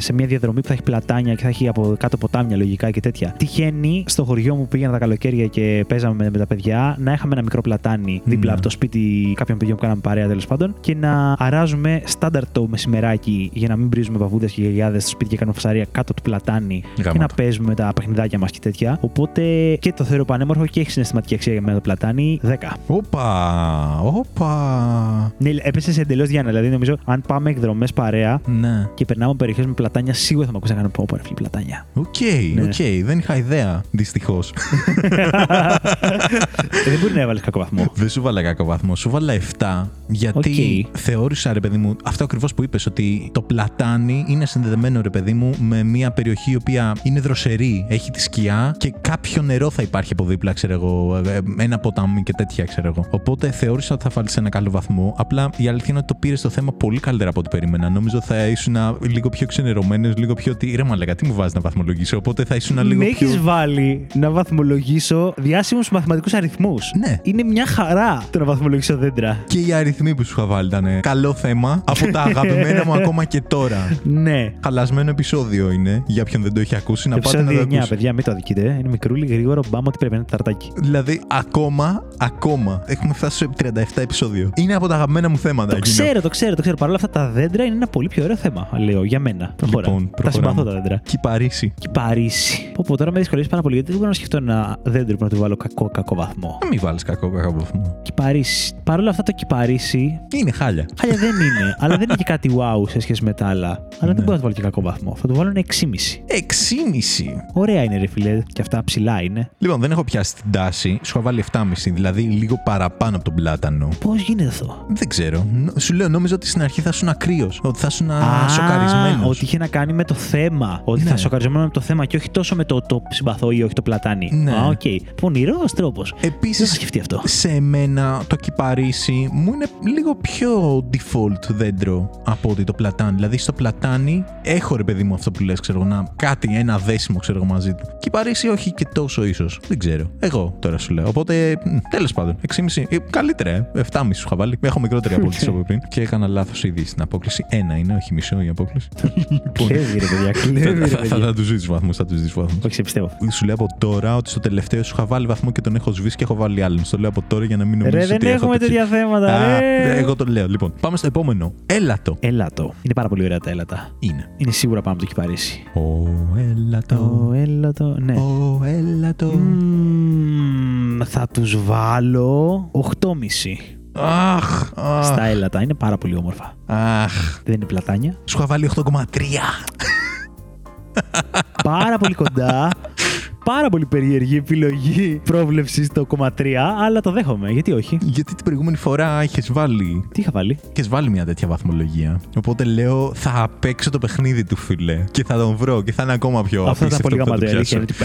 σε μια διαδρομή που θα έχει πλατάνια και θα έχει από κάτω ποτάμια λογικά και τέτοια. Τυχαίνει στο χωριό μου πήγαινα τα καλοκαίρια και παίζαμε με, με τα παιδιά να είχαμε ένα μικρό πλατάνι δίπλα mm. από το σπίτι κάποιων παιδιών που κάναμε παρέα τέλος πάντων και να αράζουμε στάνταρτ το μεσημεράκι για να μην βρίζουμε παππούδες και γελιάδες στο σπίτι και κάνουμε φασαρία κάτω του πλατάνι. Γαμάτα. Και να παίζουμε τα παιχνιδάκια μας και τέτοια. Οπότε και το θεωρώ πανέμορφο και έχει συναισθηματική αξία για μένα το πλατάνι. δέκα. Όπα! Όπα! Ναι, έπεσε εντελώς Γιάννα. Δηλαδή, νομίζω αν πάμε εκδρομές παρέα ναι. και περνάμε περιοχές με πλατάνια, σίγουρα θα με ακούσει να κάνω πόπο, ρε φίλε, πλατάνια. Οκ, okay, ναι. okay. δεν είχα ιδέα. Δυστυχώς. Δεν μπορεί να έβαλες κακό βαθμό. Δεν σου βάλα κακό βαθμό. Σου βάλα επτά. Γιατί okay. θεώρησα, ρε παιδί μου, αυτό ακριβώς που είπες, ότι το πλατάνι είναι συνδεδεμένο, ρε παιδί μου, με μια περιοχή η οποία είναι δροσερή, έχει τη σκιά και κάποιο νερό θα υπάρχει από δίπλα, ξέρω εγώ, ένα ποτάμι και τέτοια, ξέρω εγώ. Οπότε θεώρησα ότι θα βάλεις ένα καλό βαθμό. Απλά η αλήθεια είναι ότι το πήρες το θέμα πολύ καλύτερα από ό,τι περίμενα. Νομίζω θα ήσουν λίγο πιο ξενερωμένος, λίγο πιο ότι ρε μαλάκα, τι μου βάζεις να βαθμολογήσω. Οπότε θα ήσουν λίγο. Με πιο... έχεις βάλει να βαθμολογήσω διάσημους μαθηματικούς αριθμούς. Ναι. Είναι μια χαρά το να βαθμολογήσω δέντρα. Και οι αριθμοί που σου είχα βάλει ήταν καλό θέμα από τα αγαπημένα μου ακόμα και τώρα. Ναι. Χαλασμένο επεισόδιο είναι. Για ποιον δεν το έχει ακούσει, να πάτε να το ακούσει. εννιά, παιδιά, μην το αδικείτε. Είναι μικρούλι, γρήγορο, μπάμα, ότι πρέπει να είναι ταρτάκι. Δηλαδή, ακόμα, ακόμα έχουμε φτάσει σε τριάντα επτά επεισόδιο. Είναι από τα αγαπημένα μου θέματα. Το εκείνο. ξέρω, το ξέρω, το ξέρω. Παρ' όλα αυτά τα δέντρα είναι ένα πολύ πιο ωραίο θέμα, λέω, για μένα. Προχωρά. Λοιπόν, τα συμπαθώ τα δέντρα. Κυπαρίσι. Κυπαρίσι. Πω, τώρα με δυσκολεύει πάρα πολύ, γιατί δεν μπορώ να σκεφτώ ένα δέντρο που να του βάλω κακό, κακό βαθμό. Να μην βάλει κακό, κακό βαθμό. Κυπαρίσι. Παρ' όλα αυτά το κυπαρίσι. Είναι χάλια. Χάλια δεν είναι, αλλά δεν είναι και κάτι wow σε σχέση με τα άλλα. Αλλά δεν μπορώ να βάλω και κακό βαθμό. Θα του βάλω ένα έξι κόμμα πέντε. έξι κόμμα πέντε. Ωραία είναι, ρε φιλέ, και αυτά ψηλά είναι. Λοιπόν, δεν έχω πιάσει την τάση. Σου είχα βάλει επτά κόμμα πέντε, δηλαδή λίγο παραπάνω από τον πλάτανο. Πώς γίνεται αυτό? Δεν ξέρω. Σου λέω, νόμιζα ότι στην αρχή θα ήσουν ακρίος. Ότι θα ήσουν σοκαρισμένος. Ότι είχε να κάνει με το θέμα. Ότι ναι. θα σοκαριζόμουν με το θέμα και όχι τόσο με το, το συμπαθώ ή όχι το πλατάνι. Ναι. Α, οκ. Okay. Πονηρός τρόπος. Επίσης, δεν θα σκεφτεί αυτό. Σε μένα το κυπαρίσι μου είναι λίγο πιο default δέντρο από ότι το πλατάνι. Δηλαδή στο πλατάνι έχω, ρε παιδί μου, αυτό που λες, ξέρω να κάτι, ένα δέσιμο, ξέρω εγώ μαζί του. Κυπαρίσι όχι και τόσο ίσως. Δεν ξέρω. Εγώ τώρα σου λέω. Οπότε τέλος πάντων. έξι κόμμα πέντε. Καλύτερα. επτά κόμμα πέντε σου είχα βάλει. Έχω μικρότερη απόκληση από πριν. Και έκανα λάθος ήδη στην απόκληση. Ένα είναι, όχι μισό η απόκληση. Κλέβει ρε παιδιά. Κλέβει. Θα του ζητήσω βαθμού. Θα του ζητήσω βαθμού. Όχι, σε πιστεύω. Σου λέω από τώρα ότι στο τελευταίο σου είχα βάλει βαθμό και τον έχω σβήσει και έχω βάλει άλλον. Στο λέω από τώρα για να μην νομίζει. Δεν έχουμε τέτοια θέματα. Εγώ το λέω. Λοιπόν, πάμε στο επόμενο. Έλατο. Έλατο. Είναι πάρα πολύ ωραία τα έλατα. Είναι. Είναι σίγουρα πάνω από το κυπαρίσι. Ο έλατο, ο έλατο, ναι. Ο έλατο. Mm, θα τους βάλω οκτώ κόμμα πέντε. Αχ! Στα έλατα, είναι πάρα πολύ όμορφα. Αχ! Δεν είναι πλατάνια. Σου είχα βάλει οκτώ κόμμα τρία. Πάρα πολύ κοντά. Πάρα πολύ περίεργη επιλογή πρόβλεψη στο κομμάτι τρία, αλλά το δέχομαι. Γιατί όχι? Γιατί την προηγούμενη φορά είχες βάλει. Τι είχα βάλει? Είχες βάλει μια τέτοια βαθμολογία. Οπότε λέω θα παίξω το παιχνίδι του, φίλε. Και θα τον βρω και θα είναι ακόμα πιο αυτό. Θα πολύ γαμάτο.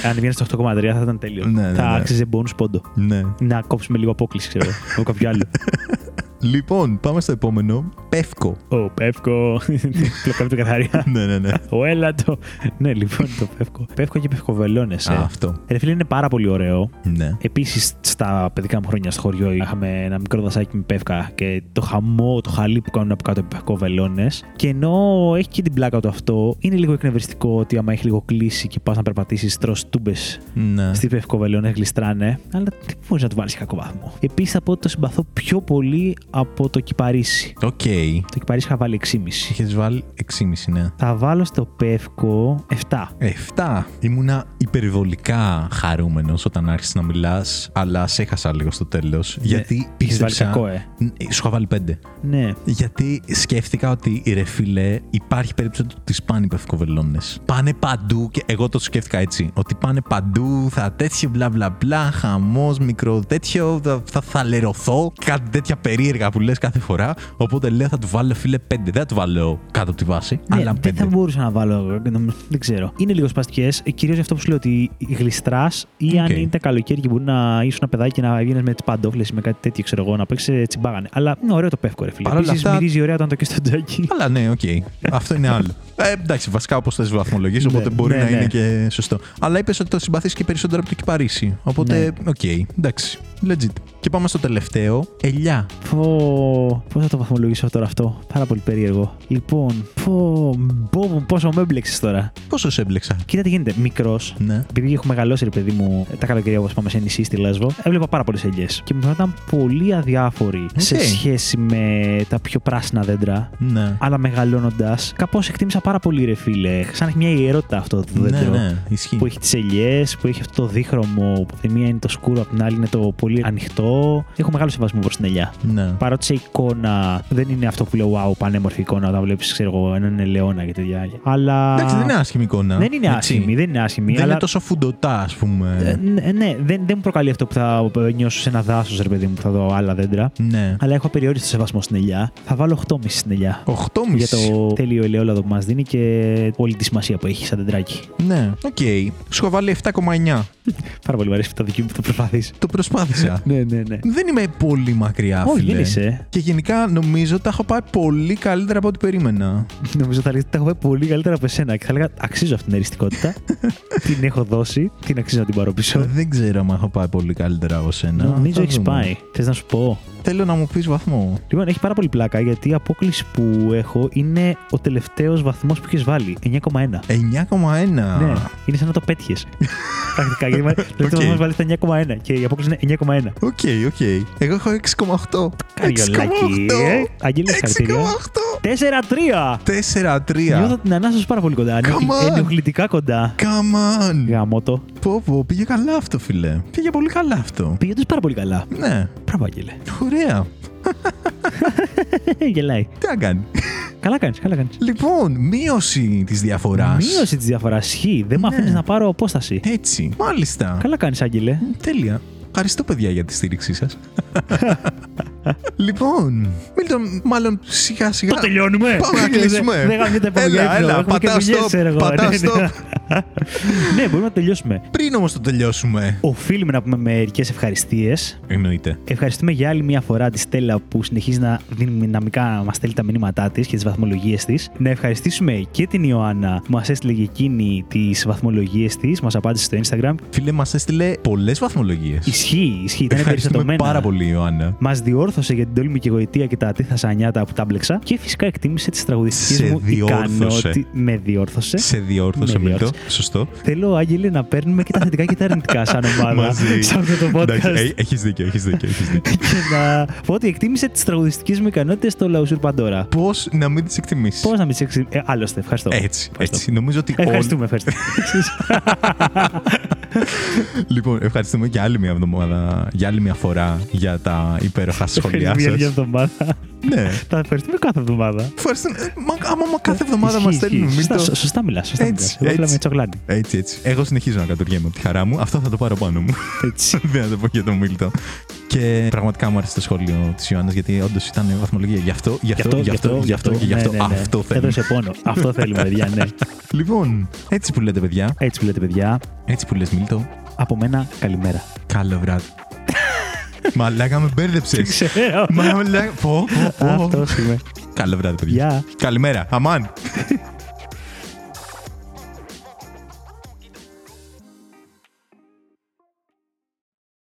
Αν βγαίνει στο οκτώ κόμμα τρία θα ήταν τέλειο. Ναι, ναι, θα ναι. άξιζε bonus πόντο. Ναι. Να κόψουμε λίγο απόκληση, ξέρω από κάποιο άλλο. Λοιπόν, πάμε στο επόμενο. Πεύκο. Ω, πεύκο. Πλοκάμε το καθαρία. Ναι, ναι, ναι. Ο έλατο. Ναι, λοιπόν, το πεύκο. Πεύκο και πευκοβελώνες. Α, αυτό. Ρε φίλε, είναι πάρα πολύ ωραίο. Ναι. Επίσης, στα παιδικά μου χρόνια στο χωριό είχαμε ένα μικρό δασάκι με πεύκα και το χαμό, το χαλί που κάνουν από κάτω οι πευκοβελώνες. Και ενώ έχει και την πλάκα του αυτό, είναι λίγο εκνευριστικό ότι άμα έχει λίγο κλείσει και πας να περπατήσεις, τρως τούμπες ναι. στις πευκοβελώνες, γλιστράνε. Αλλά τι μπορείς να του βάλεις κακό βαθμό. Επίσης, θα πω ότι το συμπαθώ πιο πολύ από το κυπαρίσι. Οκ. Okay. Το κυπαρίσι είχα βάλει έξι κόμμα πέντε. Είχες βάλει έξι κόμμα πέντε, ναι. Θα βάλω στο πεύκο επτά. επτά. Ήμουνα υπερβολικά χαρούμενος όταν άρχισες να μιλάς, αλλά σε έχασα λίγο στο τέλος. Ναι. Γιατί πίστεψα... Είχες βάλει κακό, ε. Σου είχα βάλει πέντε. Ναι. Γιατί σκέφτηκα ότι, ρε φίλε, υπάρχει περίπτωση ότι σπάνε οι πευκοβελώνες. Πάνε παντού και εγώ το σκέφτηκα έτσι. Ότι πάνε παντού, θα τέτοιο μπλα μπλα μπλα, χαμός, μικρό τέτοιο, θα, θα, θα λερωθώ, κάτι τέτοια περίεργα που λες κάθε φορά. Οπότε λέω θα του βάλω, φίλε, πέντε. Δεν θα του βάλω κάτω από τη βάση. Ναι, αλλά δεν θα μπορούσα να βάλω. Δεν ξέρω. Είναι λίγο σπαστικές. Κυρίως γι' αυτό που σου λέω ότι γλιστράς ή okay. αν είναι καλοκαίρι και μπορεί να είσαι ένα παιδάκι και να βγει με τις παντόφλες ή με κάτι τέτοιο, ξέρω εγώ, να παίξει τσιμπάγανε. Αλλά είναι ωραίο το πεύκο, ρε φίλε. Επίσης αυτά... μυρίζει ωραία όταν το καίς στο τζάκι. Αλλά ναι, οκ. Okay. Αυτό είναι άλλο. Ε, εντάξει, βασικά όπως θες βαθμολογείς, οπότε ναι, μπορεί ναι, να ναι. είναι και σωστό. Αλλά είπες ότι το συμπαθείς και περισσότερο από το Κυπαρίσι. Οπότε, οκ, ναι. okay, εντάξει. Legit. Και πάμε στο τελευταίο, ελιά. Πω, πώς θα το βαθμολογήσω τώρα αυτό. Πάρα πολύ περίεργο. Λοιπόν, πω, πω, πόσο με έμπλεξες τώρα. Πόσο σε έμπλεξα. Κοίτα τι γίνεται. Μικρός, ναι. επειδή έχω μεγαλώσει, ρε παιδί μου, τα καλοκαιριά όπως πάμε σε νησί στη Λέσβο, έβλεπα πάρα πολλές ελιές. Και μου φαίνονταν πολύ αδιάφοροι okay. σε σχέση με τα πιο πράσινα δέντρα. Ναι. Αλλά μεγαλώνοντας, κάπως εκτίμησα πάρα πολύ, ρε φίλε. Σαν έχει μια ιερότητα αυτό το δέντρο. Ναι, ναι, ισχύει. Που έχει τις ελιές, που έχει αυτό το δίχρωμο. Που τη μία είναι το σκούρο, απ' την άλλη είναι το πολύ ανοιχτό. Έχω μεγάλο σεβασμό προς την ελιά. Ναι. Παρότι σε εικόνα δεν είναι αυτό που λέω, wow, πανέμορφη εικόνα όταν βλέπεις, ξέρω εγώ, έναν ελαιόνα και τέτοια. Αλλά. Εντάξει, δεν είναι άσχημη εικόνα. Δεν είναι άσχημη, δεν είναι άσχημη. Δεν αλλά... είναι τόσο φουντωτά, ας πούμε. Ναι, ναι, δεν, δεν μου προκαλεί αυτό που θα νιώσω σε ένα δάσος, ρε παιδί μου, που θα δω άλλα δέντρα. Ναι. Αλλά έχω απεριόριστο σεβασμό στην ελιά. Θα βάλω οκτώ κόμμα πέντε στην ελιά. οκτώ κόμμα πέντε Για το τέλειο ελαιόλαδο που μας δίνει και όλη τη σημασία που έχει σαν δεντράκι. Ναι, οκ. Okay. Σου έχω βάλει επτά κόμμα εννιά Πάρα πολύ μου αρέσει τα δική μου που το προσπάθησε. Το προσπάθησα. ναι, ναι, ναι. Δεν είμαι πολύ μακριά, φίλε. Όχι, είσαι. Και γενικά νομίζω τα έχω πάει πολύ καλύτερα από ό,τι περίμενα. Νομίζω τα έχω πάει πολύ καλύτερα από εσένα. Και θα έλεγα αξίζω αυτήν την εριστικότητα. Την έχω δώσει. Την αξίζω να την πάρω πίσω. Δεν ξέρω αν έχω πάει πολύ καλύτερα από εσένα. Νομίζω έχει πάει. Θες να σου πω. Θέλω να μου πεις βαθμό. Λοιπόν, έχει πάρα πολύ πλάκα γιατί η απόκληση που έχω είναι ο τελευταίος βαθμός που έχεις βάλει. εννιά κόμμα ένα εννιά κόμμα ένα Ναι, είναι σαν να το πέτυχες. Πρακτικά, γιατί το τελευταίο βαθμός βάλει ήταν εννιά κόμμα ένα και η απόκληση είναι εννιά κόμμα ένα Οκ, οκ. Εγώ έχω έξι κόμμα οκτώ Καριολάκι. Αγγέλη, συγχαρητήρια. τέσσερα τρία Νιώθω την ανάσα σου πάρα πολύ κοντά. Ενοχλητικά κοντά. Come on. Γαμώτο. Πω, πω, πήγε καλά αυτό, φιλέ. Πήγε πολύ καλά αυτό. Πήγε τους πάρα πολύ καλά. Ναι. Μπράβο, Άγγελε. Ωραία. Γελάει. Τι να κάνει. Καλά κάνεις, καλά κάνεις. Λοιπόν, μείωση της διαφοράς. Μείωση της διαφοράς. Σχή. Δεν ναι. μ' αφήνεις να πάρω απόσταση. Έτσι. Μάλιστα. Καλά κάνεις, Άγγελε. Τέλεια. Ευχαριστώ, παιδιά, για τη στήριξή σας. Λοιπόν, Μίλτον, μάλλον σιγά σιγά. Το τελειώνουμε. Πάμε να κλείσουμε. Δεν γαμιέται πολύ. Έλα, έλα, πατάω stop, πατάω stop. Ναι, μπορούμε να τελειώσουμε. Πριν όμως το τελειώσουμε, οφείλουμε να πούμε μερικές ευχαριστίες. Εννοείται. Ευχαριστούμε για άλλη μια φορά τη Στέλλα που συνεχίζει να δυναμικά μας στέλνει τα μηνύματά της και τις βαθμολογίες της. Να ευχαριστήσουμε και την Ιωάννα που μας έστειλε εκείνη τις βαθμολογίες της, μας απάντησε στο Instagram. Φίλε, μας έστειλε πολλές βαθμολογίες. Ισχύει, ισχύει. Ήταν περιστατωμένα. Πάρα πολύ, Ιωάννα. Μας διόρθωσε για την τόλμη μου και γοητεία και τα ατίθασα ανιάτα που τα μπλεξα και φυσικά εκτίμησε τις τραγουδιστικές μου ικανότητες. Με διόρθωσε. Σε διόρθωσε, Μίλτο. Σωστό. Θέλω, Άγγελε, να παίρνουμε και τα θετικά και τα αρνητικά σαν ομάδα. Σε αυτό το podcast. Έχεις δίκιο, έχεις δίκιο. Και να πω ότι εκτίμησε τις τραγουδιστικές μου ικανότητες στο Λαουσούρ Παντόρα. Πώς να μην τις εκτιμήσεις. Πώς να μην τις εκτιμήσεις. Άλλωστε, ευχαριστώ. Έτσι, έτσι. Νομίζω ότι. Ευχαριστούμε, ευχαριστούμε. Λοιπόν, ευχαριστούμε και άλλη μια εβδομάδα, για άλλη μια φορά για τα υπέροχα σχόλιά σας. Μια εβδομάδα. Ναι. Τα ευχαριστούμε κάθε εβδομάδα. Άμα κάθε εβδομάδα μας στέλνουν. Σωστά μιλάς. Εγώ μιλάμε τσοκλάνι. Έτσι, έτσι. Εγώ συνεχίζω να κατουργέμαι από τη χαρά μου. Αυτό θα το πάρω πάνω μου. Δεν θα το πω για τον Μίλτο. Και πραγματικά μου άρεσε το σχόλιο της Ιωάννας γιατί όντως ήταν βαθμολογία. Γι' αυτό, γι' αυτό, γι' αυτό, γι' αυτό και γι' αυτό. Αυτό θέλουμε. Έδωσε πόνο. Αυτό θέλουμε, παιδιά, ναι. Λοιπόν, έτσι που λέτε, παιδιά. Έτσι που λέτε, παιδιά. Έτσι που λες, Μίλτο. Από μένα, καλημέρα. Καλό βράδυ. Μαλάκα, με μπέρδεψες. Ξέρω. Μαλάκα, πω, πω, πω. Αυτός είμαι. Καλό βράδυ, παιδιά. Καλημέρα. Αμάν.